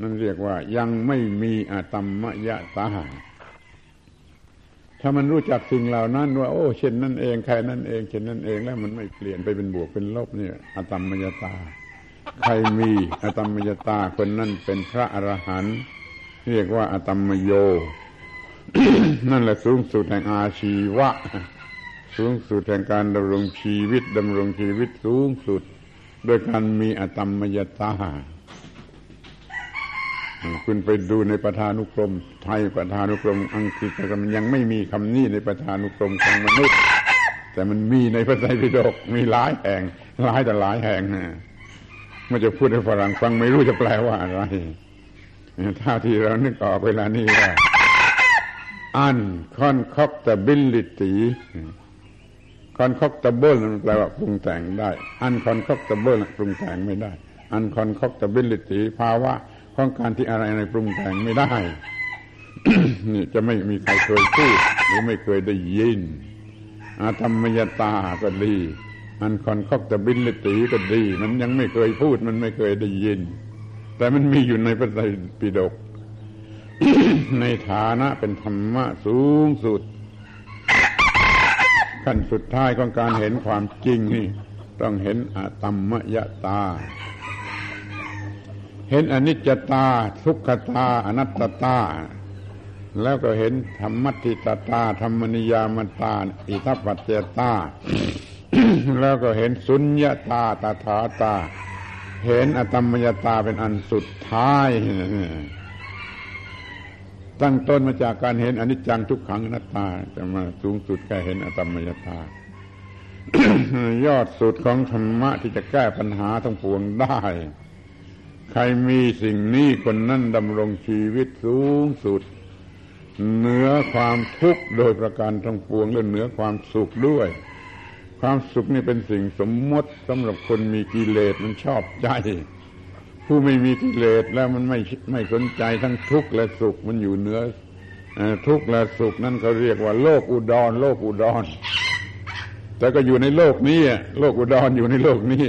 นั่นเรียกว่ายังไม่มีอะตัมมยตาถ้ามันรู้จักสิ่งเหล่านั้นว่าโอ้เช่นนั่นเองแค่นั่นเองเช่นนั่นเองแล้วมันไม่เปลี่ยนไปเป็นบวกเป็นลบเนี่ยอะตัมมยตาใครมีอะตัมมยตาคนนั้นเป็นพระอรหันต์เรียกว่าอะตัมมโย นั่นแหละสูงสุดแห่งอาชีวะสูงสุดแห่งการดำรงชีวิตดำรงชีวิตสูงสุดโดยการมีอะตัมมยตาคุณไปดูในประธานุกรมไทยประธานุกรมอังกฤษแต่มันยังไม่มีคำนี้ในประธานุกรมของมนุษย์แต่มันมีในพระไตรปิฎกมีหลายแห่งหลายแต่หลายแห่งนะมันจะพูดให้ฝรั่งฟังไม่รู้จะแปลว่าอะไรท่าที่เรานึกออกเวลานี้ว่า unconcoctability concoctable มันแปลว่าปรุงแต่งได้ unconcoctable ปรุงแต่งไม่ได้ unconcoctability ภาวะของการที่อะไรอะไรปรุงแต่งไม่ได้ นี่จะไม่มีใครเคยพูดหรือไม่เคยได้ยินอะตัมมยตาก็ดีUnconcoctability ก็ดีมันยังไม่เคยพูดมันไม่เคยได้ยินแต่มันมีอยู่ในพระไตรปิฎก ในฐานะเป็นธรรมะสูงสุด ขั้นสุดท้ายของการเห็นความจริงนี่ต้องเห็นอะตัมมยตาเห็นอนิจจตาทุกขตาอนัตตา แล้วก็เห็นธรรมัตถิตตาธรรมนิยามตาอิทัปปัจเจตา แล้วก็เห็นสุญญตาตถาตาเห็นอตัมมยตาเป็นอันสุดท้าย ตั้งต้นมาจากการเห็นอนิจจังทุกขังอนัตตาจะมาสูงสุดแค่เห็นอตัมมยตา ยอดสุดของธรรมะที่จะแก้ปัญหาทั้งปวงได้ใครมีสิ่งนี้คนนั้นดำรงชีวิตสูงสุดเหนือความทุกข์โดยประการทั้งปวงและเหนือความสุขด้วยความสุขนี่เป็นสิ่งสมมติสำหรับคนมีกิเลสมันชอบใจผู้ไม่มีกิเลสแล้วมันไม่ไม่สนใจทั้งทุกข์และสุขมันอยู่เหนือทุกข์และสุขนั่นเขาเรียกว่าโลกอุดรโลกอุดรแต่ก็อยู่ในโลกนี้โลกอุดรอยู่ในโลกนี้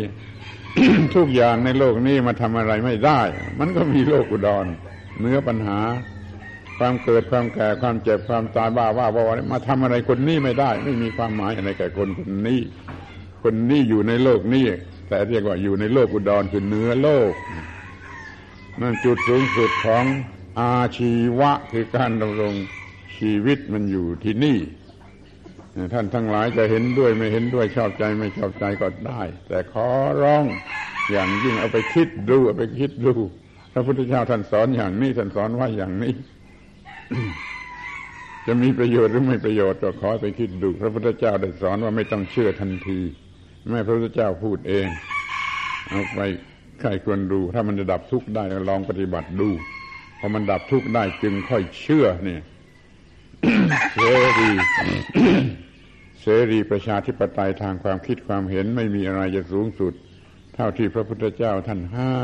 ทุกอย่างในโลกนี้มาทำอะไรไม่ได้มันก็มีโลกอุดรเหนือปัญหาความเกิดความแก่ความเจ็บความตายบ้าว่าบอมาทำอะไรคนนี้ไม่ได้ไม่มีความหมายอะไรแก่คนคนนี้คนนี้อยู่ในโลกนี้แต่เรียกว่าอยู่ในโลกอุดรคือเหนือโลกนั่นจุดสูงสุดของอาชีวะคือการดำรงชีวิตมันอยู่ที่นี่ท่านทั้งหลายจะเห็นด้วยไม่เห็นด้วยชอบใจไม่ชอบใจก็ได้แต่ขอร้องอย่างยิ่งเอาไปคิดดูเอาไปคิดดูพระพุทธเจ้าท่านสอนอย่างนี้ท่านสอนว่าอย่างนี้จะมีประโยชน์หรือไม่ประโยชน์ก็ขอไปคิดดูพระพุทธเจ้าได้สอนว่าไม่ต้องเชื่อทันทีแม่พระพุทธเจ้าพูดเองเอาไปใครควรดูถ้ามันจะดับทุกข์ได้ลองปฏิบัติดูพอมันดับทุกข์ได้จึงค่อยเชื่อเนี่ย เสรี เสรีประชาธิปไตยทางความคิดความเห็นไม่มีอะไรจะสูงสุดเท่าที่พระพุทธเจ้าท่านให้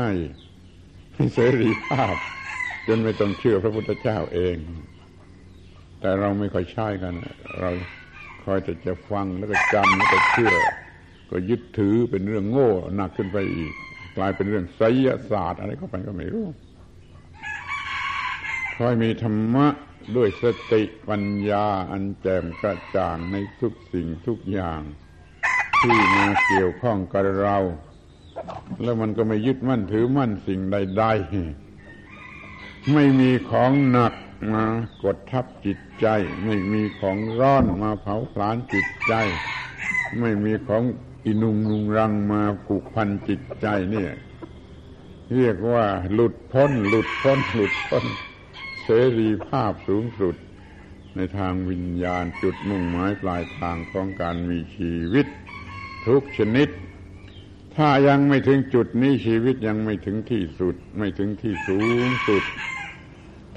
เสรีภาพจนไม่ต้องเชื่อพระพุทธเจ้าเองแต่เราไม่ค่อยใช่กันเราคอยแต่จะฟังแล้วก็จำแล้วก็เชื่อก็ยึดถือเป็นเรื่องโง่หนักขึ้นไปอีกกลายเป็นเรื่องไสยศาสตร์อะไรเข้าไปก็ไม่รู้คอยมีธรรมะด้วยสติปัญญาอันแจ่มกระจ่างในทุกสิ่งทุกอย่างที่มาเกี่ยวข้องกับเราแล้วมันก็ไม่ยึดมั่นถือมั่นสิ่งใดๆไม่มีของหนักมากดทับจิตใจไม่มีของร้อนมาเผาผลาญจิตใจไม่มีของอินุงนุงรังมาผูกพันจิตใจเนี่ยเรียกว่าหลุดพ้นหลุดพ้นหลุดพ้นเสรีภาพสูงสุดในทางวิญญาณจุดมุ่งหมายปลายทางของการมีชีวิตทุกชนิดถ้ายังไม่ถึงจุดนี้ชีวิตยังไม่ถึงที่สุดไม่ถึงที่สูงสุด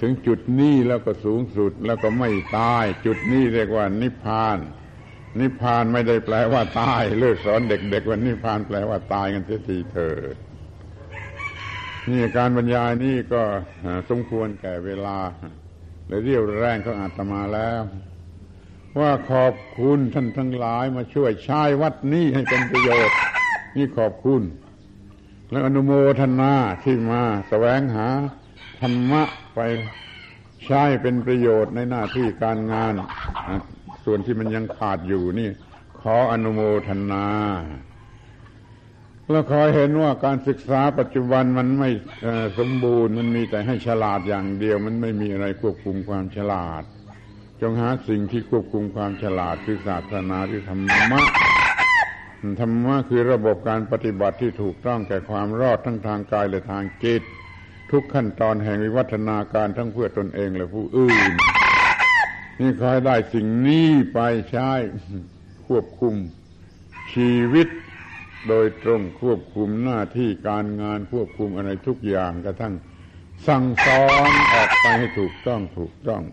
ถึงจุดนี้แล้วก็สูงสุดแล้วก็ไม่ตายจุดนี้เรียกว่านิพพานนิพพานไม่ได้แปลว่าตายเลิกสอนเด็กๆว่านิพพานแปลว่าตายกันเสียทีเถิดนี่การบรรยายนี่ก็สมควรแก่เวลาและเรี่ยวแรงของอาตมาแล้วว่าขอบคุณท่านทั้งหลายมาช่วยใช้วัดนี้ให้เป็นประโยชน์นี่ขอบคุณและอนุโมทนาที่มาแสวงหาธรรมะไปใช้เป็นประโยชน์ในหน้าที่การงานส่วนที่มันยังขาดอยู่นี่ขออนุโมทนาแล้วขอเห็นว่าการศึกษาปัจจุบันมันไม่สมบูรณ์มันมีแต่ให้ฉลาดอย่างเดียวมันไม่มีอะไรควบคุมความฉลาดจงหาสิ่งที่ควบคุมความฉลาดคือศาสนาหรือธรรมะธรรมะคือระบบการปฏิบัติที่ถูกต้องแก่ความรอดทั้งทางกายและทางจิตทุกขั้นตอนแห่งวิวัฒนาการทั้งเพื่อตนเองและผู้อื่นนี่ขอให้ได้สิ่งนี้ไปใช้ควบคุมชีวิตโดยตรงควบคุมหน้าที่การงานควบคุมอะไรทุกอย่างกระทั่งสั่งสอนออกไปให้ถูกต้องถูกต้อง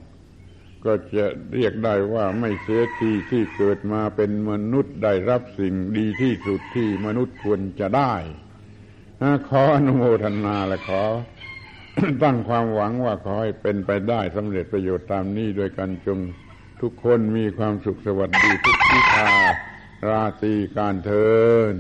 ก็จะเรียกได้ว่าไม่เสียทีที่เกิดมาเป็นมนุษย์ได้รับสิ่งดีที่สุดที่มนุษย์ควรจะได้ขออนุโมทนาและขอ ตั้งความหวังว่าขอให้เป็นไปได้สำเร็จประโยชน์ตามนี้โดยกันจงทุกคนมีความสุขสวัสดีทุกทิศทางราตรีการเทิน